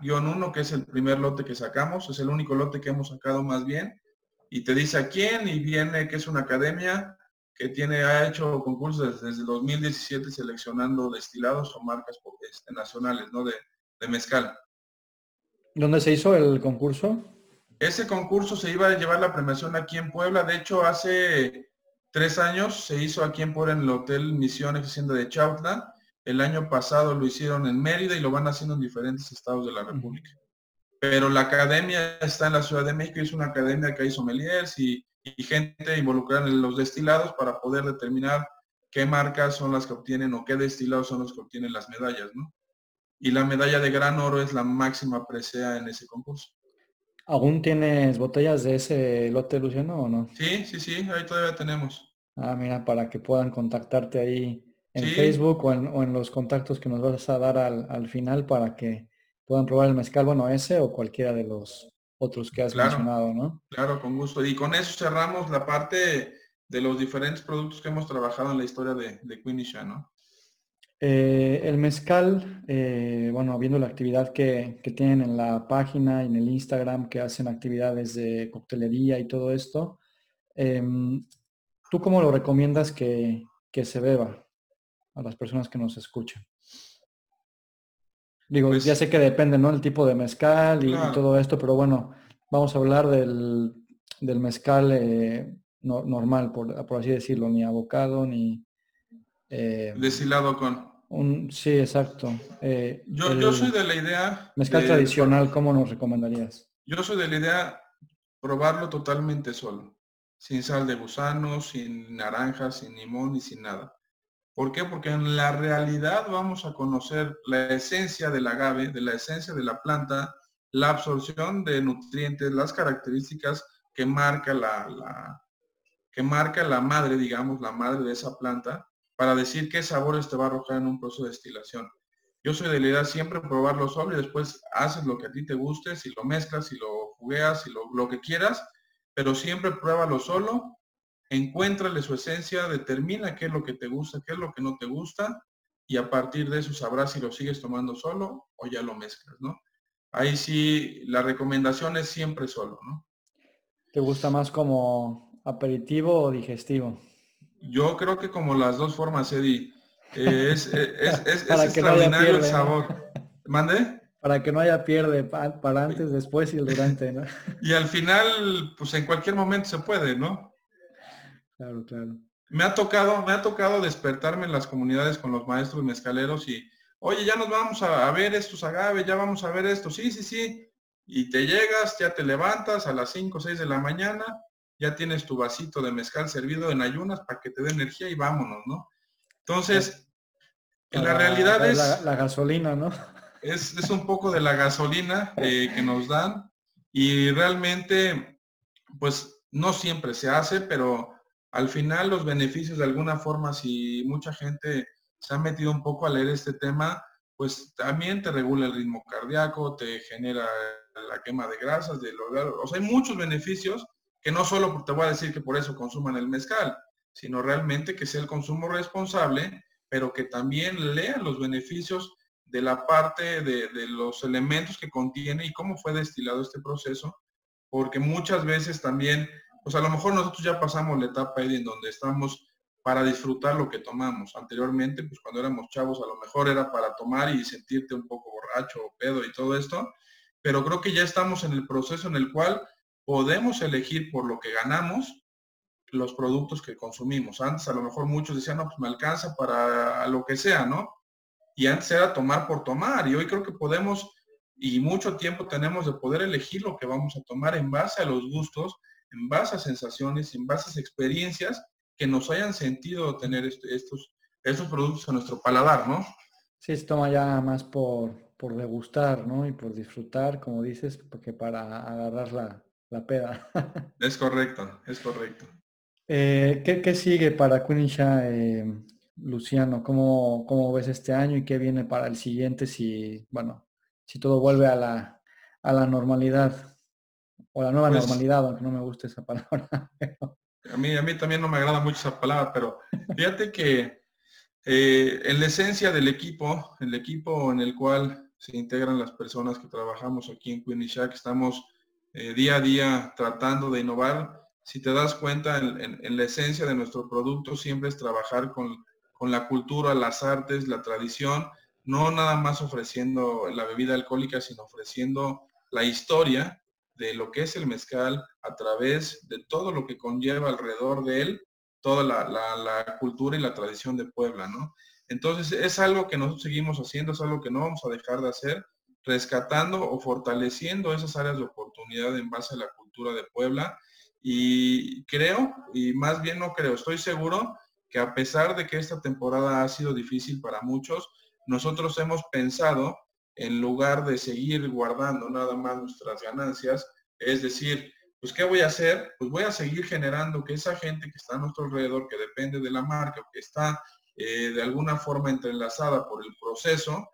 uno, que es el primer lote que sacamos, es el único lote que hemos sacado más bien, y te dice a quién, y viene que es una academia que tiene, ha hecho concursos desde, desde dos mil diecisiete seleccionando destilados o marcas este, nacionales, ¿no? De, de mezcal. ¿Dónde se hizo el concurso? Ese concurso se iba a llevar la premiación aquí en Puebla, de hecho hace tres años se hizo aquí en Puebla en el Hotel Misión Hacienda de Chautla. El año pasado lo hicieron en Mérida y lo van haciendo en diferentes estados de la República. Pero la academia está en la Ciudad de México, es una academia que hay sommeliers y, y gente involucrada en los destilados para poder determinar qué marcas son las que obtienen o qué destilados son los que obtienen las medallas, ¿no? Y la medalla de gran oro es la máxima presea en ese concurso. ¿Aún tienes botellas de ese lote, Luciano, o no? Sí, sí, sí, ahí todavía tenemos. Ah, mira, para que puedan contactarte ahí en sí. Facebook o en, o en los contactos que nos vas a dar al, al final para que puedan probar el mezcal, bueno, ese o cualquiera de los otros que has claro, mencionado, ¿no? Claro, con gusto. Y con eso cerramos la parte de los diferentes productos que hemos trabajado en la historia de, de Quinicha, ¿no? Eh, el mezcal, eh, bueno, viendo la actividad que, que tienen en la página y en el Instagram, que hacen actividades de coctelería y todo esto, eh, ¿tú cómo lo recomiendas que, que se beba a las personas que nos escuchan? Digo, pues, ya sé que depende, ¿no? El tipo de mezcal y, claro. y todo esto, pero bueno, vamos a hablar del, del mezcal eh, no, normal, por, por así decirlo, ni abocado, ni... Eh, destilado con... Un, sí, exacto. Eh, yo, el, yo soy de la idea... Mezcal de, tradicional, ¿cómo nos recomendarías? Yo soy de la idea probarlo totalmente solo, sin sal de gusano, sin naranja, sin limón y sin nada. ¿Por qué? Porque en la realidad vamos a conocer la esencia del agave, de la esencia de la planta, la absorción de nutrientes, las características que marca la, la, que marca la madre, digamos, la madre de esa planta, para decir qué sabores te va a arrojar en un proceso de destilación. Yo soy de la idea siempre probarlo solo y después haces lo que a ti te guste, si lo mezclas, si lo jugueas, si lo, lo que quieras, pero siempre pruébalo solo. Encuéntrale su esencia, determina qué es lo que te gusta, qué es lo que no te gusta, y a partir de eso sabrás si lo sigues tomando solo o ya lo mezclas, ¿no? Ahí sí, la recomendación es siempre solo, ¿no? ¿Te gusta más como aperitivo o digestivo? Yo creo que como las dos formas, Eddie. Eh, es es, es, es, es extraordinario no pierde, el sabor. ¿Mande? Para que no haya pierde, para antes, después y el durante, ¿no? Y al final, pues en cualquier momento se puede, ¿no? Claro, claro. Me ha tocado, me ha tocado despertarme en las comunidades con los maestros mezcaleros y, oye, ya nos vamos a, a ver estos agaves, ya vamos a ver esto, sí, sí, sí. Y te llegas, ya te levantas a las cinco o seis de la mañana, ya tienes tu vasito de mezcal servido en ayunas para que te dé energía y vámonos, ¿no? Entonces, sí. en la, la realidad la, es... La, la gasolina, ¿no? Es, es un poco de la gasolina eh, que nos dan y realmente, pues, no siempre se hace, pero... Al final los beneficios de alguna forma, si mucha gente se ha metido un poco a leer este tema, pues también te regula el ritmo cardíaco, te genera la quema de grasas, de los, o sea, hay muchos beneficios que no solo te voy a decir que por eso consuman el mezcal, sino realmente que sea el consumo responsable, pero que también lean los beneficios de la parte de, de los elementos que contiene y cómo fue destilado este proceso, porque muchas veces también... Pues a lo mejor nosotros ya pasamos la etapa en donde estamos para disfrutar lo que tomamos. Anteriormente, pues cuando éramos chavos, a lo mejor era para tomar y sentirte un poco borracho o pedo y todo esto, pero creo que ya estamos en el proceso en el cual podemos elegir por lo que ganamos los productos que consumimos. Antes a lo mejor muchos decían, no, pues me alcanza para lo que sea, ¿no? Y antes era tomar por tomar, y hoy creo que podemos, y mucho tiempo tenemos de poder elegir lo que vamos a tomar en base a los gustos, en base a sensaciones, en base a experiencias que nos hayan sentido tener estos, estos productos en nuestro paladar, ¿no? Sí, se toma ya más por, por degustar, ¿no? Y por disfrutar, como dices, porque para agarrar la, la peda. Es correcto, es correcto. Eh, ¿qué, ¿Qué sigue para Quinicha, eh, Luciano? ¿Cómo, ¿Cómo ves este año y qué viene para el siguiente si, bueno, si todo vuelve a la, a la normalidad? O la nueva pues, normalidad, aunque no me gusta esa palabra. Pero... A, mí, a mí también no me agrada mucho esa palabra, pero fíjate que eh, en la esencia del equipo, el equipo en el cual se integran las personas que trabajamos aquí en Quinicha, que estamos eh, día a día tratando de innovar. Si te das cuenta, en, en, en la esencia de nuestro producto siempre es trabajar con, con la cultura, las artes, la tradición, no nada más ofreciendo la bebida alcohólica, sino ofreciendo la historia de lo que es el mezcal a través de todo lo que conlleva alrededor de él, toda la, la, la cultura y la tradición de Puebla, ¿no? Entonces, es algo que nosotros seguimos haciendo, es algo que no vamos a dejar de hacer, rescatando o fortaleciendo esas áreas de oportunidad en base a la cultura de Puebla. Y creo, y más bien no creo, estoy seguro que a pesar de que esta temporada ha sido difícil para muchos, nosotros hemos pensado, en lugar de seguir guardando nada más nuestras ganancias, es decir, pues ¿qué voy a hacer? Pues voy a seguir generando que esa gente que está a nuestro alrededor, que depende de la marca, que está eh, de alguna forma entrelazada por el proceso,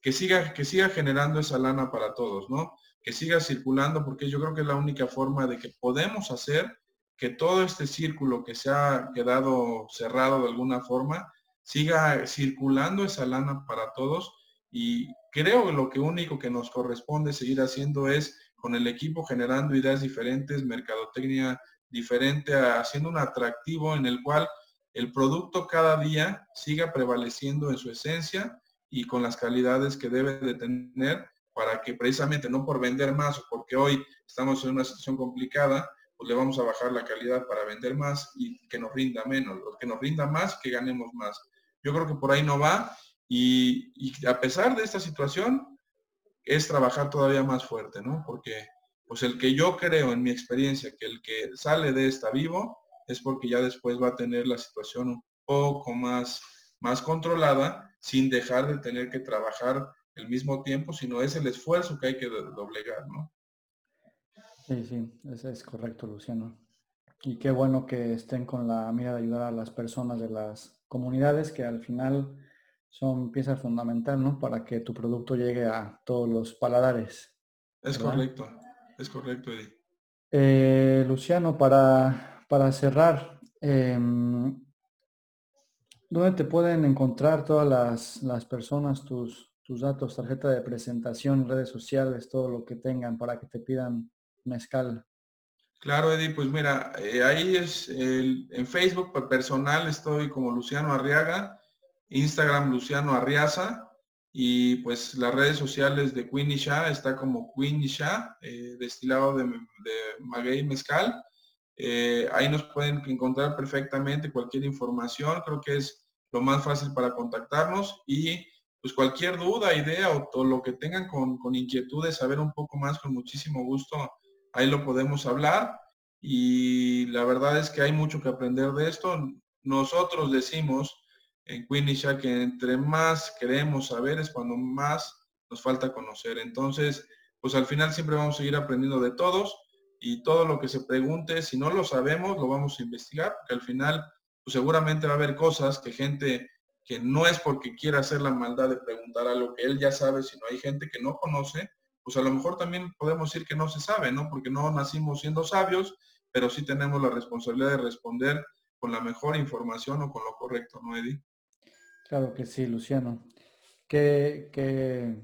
que siga, que siga generando esa lana para todos, ¿no? Que siga circulando, porque yo creo que es la única forma de que podemos hacer que todo este círculo que se ha quedado cerrado de alguna forma, siga circulando esa lana para todos. Y creo que lo que único que nos corresponde seguir haciendo es con el equipo generando ideas diferentes, mercadotecnia diferente, haciendo un atractivo en el cual el producto cada día siga prevaleciendo en su esencia y con las calidades que debe de tener, para que precisamente no por vender más o porque hoy estamos en una situación complicada, pues le vamos a bajar la calidad para vender más y que nos rinda menos. Lo que nos rinda más, que ganemos más. Yo creo que por ahí no va, y, y a pesar de esta situación, es trabajar todavía más fuerte, ¿no? Porque pues el que yo creo, en mi experiencia, que el que sale de esta vivo, es porque ya después va a tener la situación un poco más, más controlada, sin dejar de tener que trabajar el mismo tiempo, sino es el esfuerzo que hay que doblegar, ¿no? Sí, sí, eso es correcto, Luciano. Y qué bueno que estén con la mira de ayudar a las personas de las comunidades, que al final son piezas fundamentales, ¿no? Para que tu producto llegue a todos los paladares. Es ¿verdad? Correcto, es correcto, Eddie. Eh, Luciano, para, para cerrar, eh, ¿dónde te pueden encontrar todas las, las personas, tus tus datos, tarjeta de presentación, redes sociales, todo lo que tengan para que te pidan mezcal? Claro, Eddie, pues mira, eh, ahí es, el, en Facebook personal estoy como Luciano Arriaga, Instagram Luciano Arriaza, y pues las redes sociales de Quinicha está como Quinicha, eh, destilado de, de maguey mezcal. Eh, ahí nos pueden encontrar perfectamente cualquier información, creo que es lo más fácil para contactarnos, y pues cualquier duda, idea o todo lo que tengan con, con inquietudes, saber un poco más, con muchísimo gusto, ahí lo podemos hablar. Y la verdad es que hay mucho que aprender de esto. Nosotros decimos en Quinicha que entre más queremos saber es cuando más nos falta conocer. Entonces, pues al final siempre vamos a seguir aprendiendo de todos, y todo lo que se pregunte, si no lo sabemos, lo vamos a investigar, porque al final pues seguramente va a haber cosas que gente... que no es porque quiera hacer la maldad de preguntar algo que él ya sabe, sino hay gente que no conoce, pues a lo mejor también podemos decir que no se sabe, ¿no? Porque no nacimos siendo sabios, pero sí tenemos la responsabilidad de responder con la mejor información o con lo correcto, ¿no, Eddie? Claro que sí, Luciano. Qué, qué,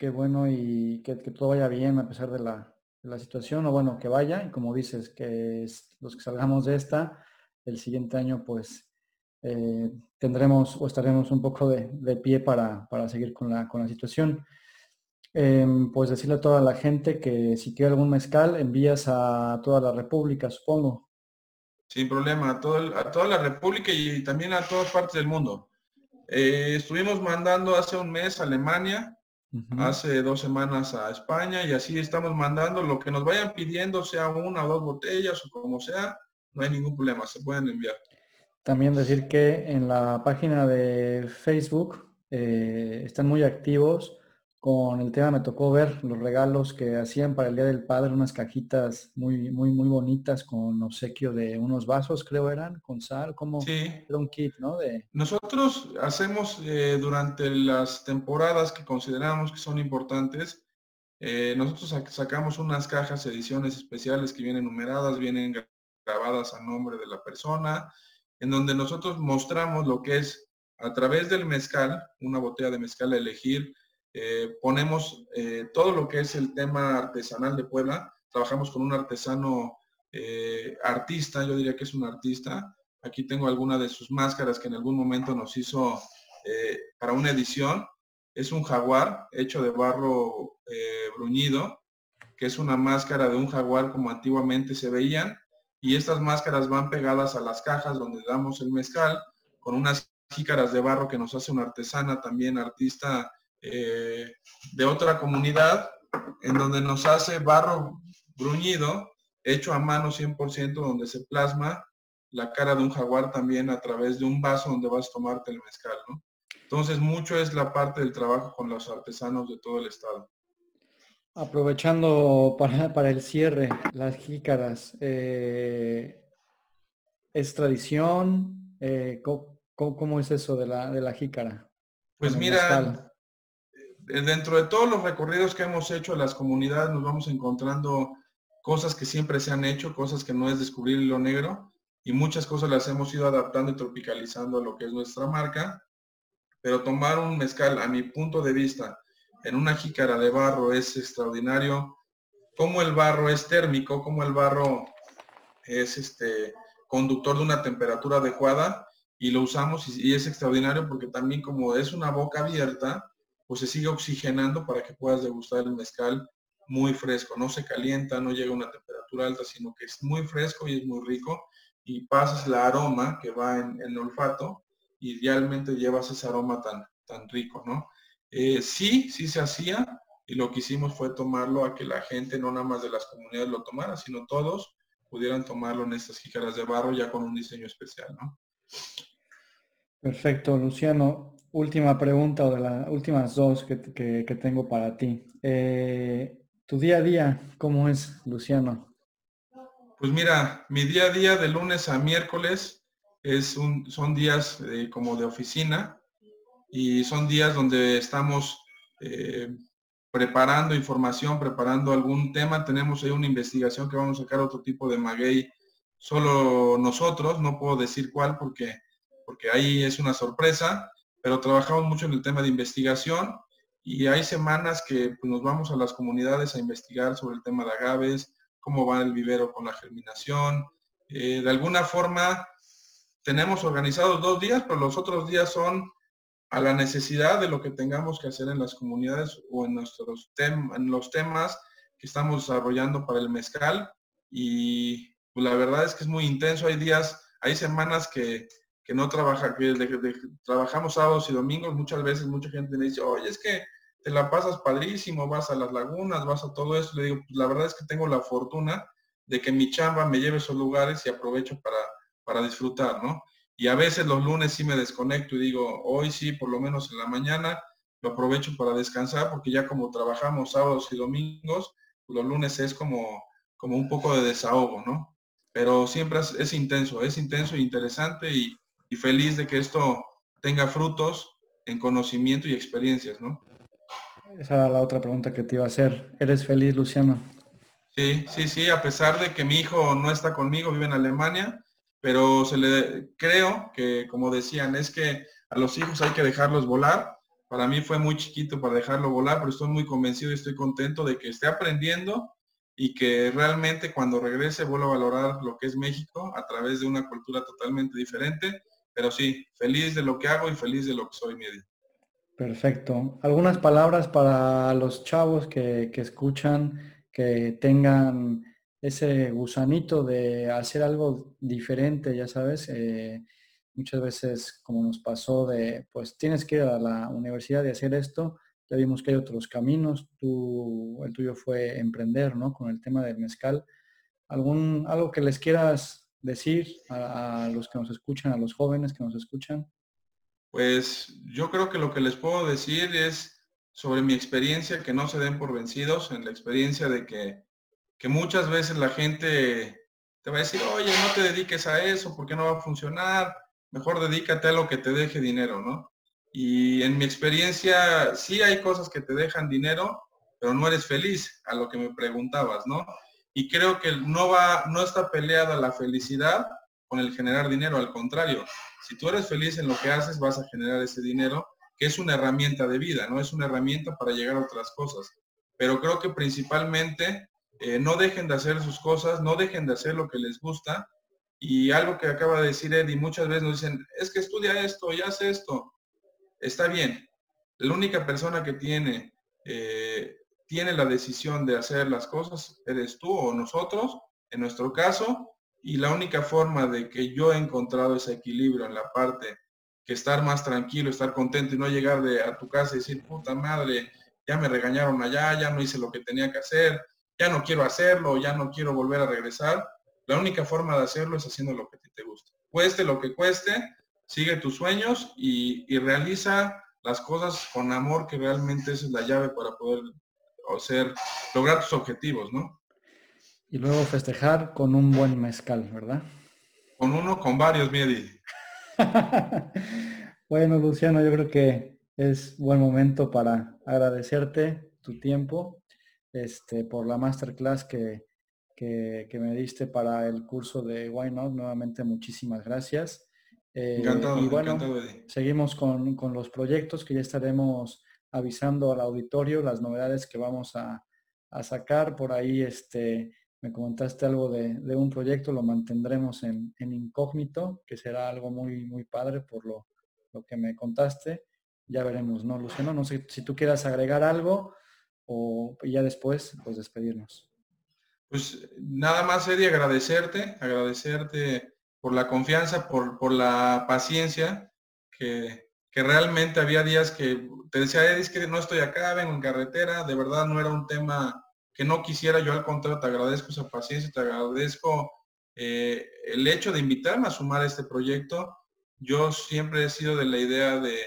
qué bueno, y que, que todo vaya bien a pesar de la, de la situación, o bueno, que vaya, y como dices, que es, los que salgamos de esta, el siguiente año pues eh, tendremos o estaremos un poco de, de pie para, para seguir con la, con la situación. Eh, pues decirle a toda la gente que si quiere algún mezcal, envías a toda la República, supongo. Sin problema, a, todo el, a toda la República y también a todas partes del mundo. Eh, estuvimos mandando hace un mes a Alemania, uh-huh. hace dos semanas a España, y así estamos mandando lo que nos vayan pidiendo, sea una o dos botellas o como sea, no hay ningún problema, se pueden enviar. También decir que en la página de Facebook eh, están muy activos con el tema. Me tocó ver los regalos que hacían para el Día del Padre, unas cajitas muy muy muy bonitas con obsequio de unos vasos, creo eran, con sal, como sí. un kit, ¿no? De... Nosotros hacemos eh, durante las temporadas que consideramos que son importantes, eh, nosotros sacamos unas cajas, ediciones especiales que vienen numeradas, vienen grabadas a nombre de la persona, en donde nosotros mostramos lo que es, a través del mezcal, una botella de mezcal a elegir. Eh, ponemos eh, todo lo que es el tema artesanal de Puebla. Trabajamos con un artesano eh, artista, yo diría que es un artista. Aquí tengo alguna de sus máscaras que en algún momento nos hizo eh, para una edición. Es un jaguar hecho de barro eh, bruñido, que es una máscara de un jaguar como antiguamente se veían. Y estas máscaras van pegadas a las cajas donde damos el mezcal, con unas jícaras de barro que nos hace una artesana, también artista, Eh, de otra comunidad, en donde nos hace barro bruñido, hecho a mano cien por ciento, donde se plasma la cara de un jaguar también a través de un vaso donde vas a tomarte el mezcal, ¿no? Entonces, mucho es la parte del trabajo con los artesanos de todo el estado. Aprovechando para, para el cierre, las jícaras, eh, ¿es tradición? Eh, ¿cómo, ¿Cómo es eso de la, de la jícara? Pues mira... Mezcal. Dentro de todos los recorridos que hemos hecho a las comunidades nos vamos encontrando cosas que siempre se han hecho, cosas que no es descubrir lo negro, y muchas cosas las hemos ido adaptando y tropicalizando a lo que es nuestra marca. Pero tomar un mezcal, a mi punto de vista, en una jícara de barro es extraordinario. Como el barro es térmico, como el barro es este conductor de una temperatura adecuada, y lo usamos y, y es extraordinario porque también, como es una boca abierta, pues se sigue oxigenando para que puedas degustar el mezcal muy fresco. No se calienta, no llega a una temperatura alta, sino que es muy fresco y es muy rico. Y pasas el aroma que va en, en olfato y realmente llevas ese aroma tan, tan rico, ¿no? Eh, sí, sí se hacía, y lo que hicimos fue tomarlo a que la gente, no nada más de las comunidades lo tomara, sino todos pudieran tomarlo en estas jícaras de barro ya con un diseño especial, ¿no? Perfecto, Luciano. Última pregunta, o de las últimas dos que, que, que tengo para ti. Eh, ¿Tu día a día cómo es, Luciano? Pues mira, mi día a día de lunes a miércoles es un, son días eh, como de oficina, y son días donde estamos eh, preparando información, preparando algún tema. Tenemos ahí una investigación que vamos a sacar otro tipo de maguey, solo nosotros, no puedo decir cuál porque, porque ahí es una sorpresa. Pero trabajamos mucho en el tema de investigación, y hay semanas que pues, nos vamos a las comunidades a investigar sobre el tema de agaves, cómo va el vivero con la germinación. Eh, de alguna forma tenemos organizados dos días, pero los otros días son a la necesidad de lo que tengamos que hacer en las comunidades o en, nuestros tem- en los temas que estamos desarrollando para el mezcal. Y pues, la verdad es que es muy intenso. Hay días, hay semanas que... que no trabaja, que de, de, trabajamos sábados y domingos. Muchas veces mucha gente me dice, oye, es que te la pasas padrísimo, vas a las lagunas, vas a todo eso. Le digo, pues la verdad es que tengo la fortuna de que mi chamba me lleve a esos lugares y aprovecho para, para disfrutar, ¿no? Y a veces los lunes sí me desconecto y digo, hoy sí, por lo menos en la mañana, lo aprovecho para descansar, porque ya como trabajamos sábados y domingos, pues los lunes es como, como un poco de desahogo, ¿no? Pero siempre es, es intenso, es intenso e interesante, y Y feliz de que esto tenga frutos en conocimiento y experiencias, ¿no? Esa era la otra pregunta que te iba a hacer. ¿Eres feliz, Luciano? Sí, sí, sí, a pesar de que mi hijo no está conmigo, vive en Alemania, pero se le creo que, como decían, es que a los hijos hay que dejarlos volar. Para mí fue muy chiquito para dejarlo volar, pero estoy muy convencido y estoy contento de que esté aprendiendo y que realmente cuando regrese vuelva a valorar lo que es México a través de una cultura totalmente diferente, pero sí, feliz de lo que hago y feliz de lo que soy, mi Eddie. Perfecto. ¿Algunas palabras para los chavos que, que escuchan, que tengan ese gusanito de hacer algo diferente? Ya sabes, eh, muchas veces como nos pasó de, pues tienes que ir a la universidad y hacer esto, ya vimos que hay otros caminos, tú, el tuyo fue emprender, ¿no? Con el tema del mezcal. ¿Algún, algo que les quieras decir a, a los que nos escuchan, a los jóvenes que nos escuchan? Pues yo creo que lo que les puedo decir es sobre mi experiencia, que no se den por vencidos, en la experiencia de que, que muchas veces la gente te va a decir, oye, no te dediques a eso, porque no va a funcionar, mejor dedícate a lo que te deje dinero, ¿no? Y en mi experiencia sí hay cosas que te dejan dinero, pero no eres feliz, a lo que me preguntabas, ¿no? Y creo que no va, no está peleada la felicidad con el generar dinero, al contrario. Si tú eres feliz en lo que haces, vas a generar ese dinero, que es una herramienta de vida, ¿no? Es una herramienta para llegar a otras cosas. Pero creo que principalmente eh, no dejen de hacer sus cosas, no dejen de hacer lo que les gusta. Y algo que acaba de decir Eddie, muchas veces nos dicen, es que estudia esto y haz esto. Está bien. La única persona que tiene, eh, tiene la decisión de hacer las cosas, eres tú o nosotros, en nuestro caso. Y la única forma de que yo he encontrado ese equilibrio en la parte que estar más tranquilo, estar contento y no llegar de, a tu casa y decir, puta madre, ya me regañaron allá, ya no hice lo que tenía que hacer, ya no quiero hacerlo, ya no quiero volver a regresar. La única forma de hacerlo es haciendo lo que te gusta. Cueste lo que cueste, sigue tus sueños y, y realiza las cosas con amor, que realmente esa es la llave para poder hacer, lograr tus objetivos, ¿no? Y luego festejar con un buen mezcal, ¿verdad? Con uno, con varios, Miedi. Bueno, Luciano, yo creo que es buen momento para agradecerte tu tiempo, este, por la masterclass que, que, que me diste para el curso de Why Not. Nuevamente, muchísimas gracias. Eh, encantado, y bueno, encantado, Eddie. Seguimos con, con los proyectos que ya estaremos avisando al auditorio, las novedades que vamos a, a sacar por ahí. este... Me comentaste algo de, de un proyecto, lo mantendremos en, en incógnito, que será algo muy, muy padre por lo, lo que me contaste. Ya veremos, ¿no, Luciano? No sé si tú quieras agregar algo o ya después, pues, despedirnos. Pues nada más, Eddie, agradecerte, agradecerte por la confianza, por, por la paciencia, que, que realmente había días que te decía, Eddie, es que no estoy acá, vengo en carretera, de verdad no era un tema que no quisiera yo, al contrario, te agradezco esa paciencia, te agradezco eh, el hecho de invitarme a sumar a este proyecto. Yo siempre he sido de la idea de,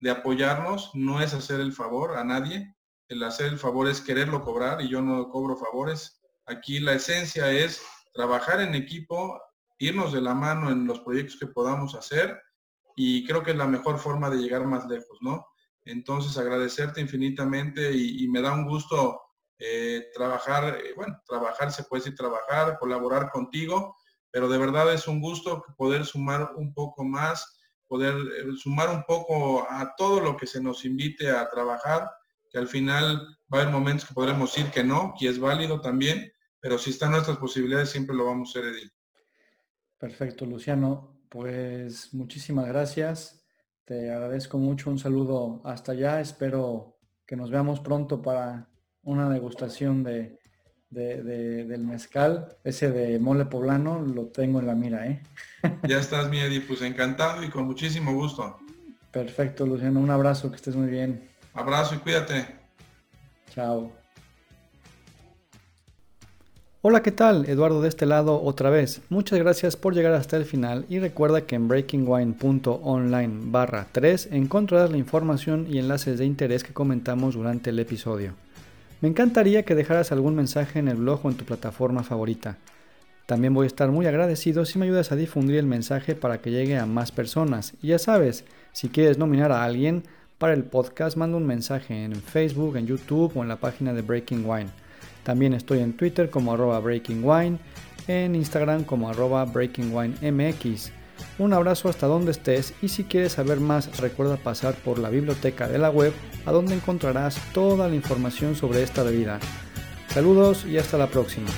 de apoyarnos, no es hacer el favor a nadie, el hacer el favor es quererlo cobrar y yo no cobro favores. Aquí la esencia es trabajar en equipo, irnos de la mano en los proyectos que podamos hacer y creo que es la mejor forma de llegar más lejos, ¿no? Entonces agradecerte infinitamente y, y me da un gusto Eh, trabajar, eh, bueno, trabajar se puede decir trabajar, colaborar contigo, pero de verdad es un gusto poder sumar un poco más, poder eh, sumar un poco a todo lo que se nos invite a trabajar, que al final va a haber momentos que podremos decir que no, que es válido también, pero si están nuestras posibilidades siempre lo vamos a hacer, Edil. Perfecto, Luciano, pues muchísimas gracias, te agradezco mucho, un saludo hasta allá, espero que nos veamos pronto para una degustación de, de, de, del mezcal, ese de mole poblano, lo tengo en la mira, ¿eh? Ya estás, mi Eddie, pues encantado y con muchísimo gusto. Perfecto, Luciano, un abrazo, que estés muy bien. Abrazo y cuídate. Chao. Hola, ¿qué tal? Eduardo de este lado otra vez. Muchas gracias por llegar hasta el final y recuerda que en breaking wine punto online barra tres encontrarás la información y enlaces de interés que comentamos durante el episodio. Me encantaría que dejaras algún mensaje en el blog o en tu plataforma favorita. También voy a estar muy agradecido si me ayudas a difundir el mensaje para que llegue a más personas. Y ya sabes, si quieres nominar a alguien para el podcast, manda un mensaje en Facebook, en YouTube o en la página de Breaking Wine. También estoy en Twitter como arroba Breaking Wine, en Instagram como arroba Breaking Wine M X. Un abrazo hasta donde estés y si quieres saber más recuerda pasar por la biblioteca de la web a donde encontrarás toda la información sobre esta bebida. Saludos y hasta la próxima.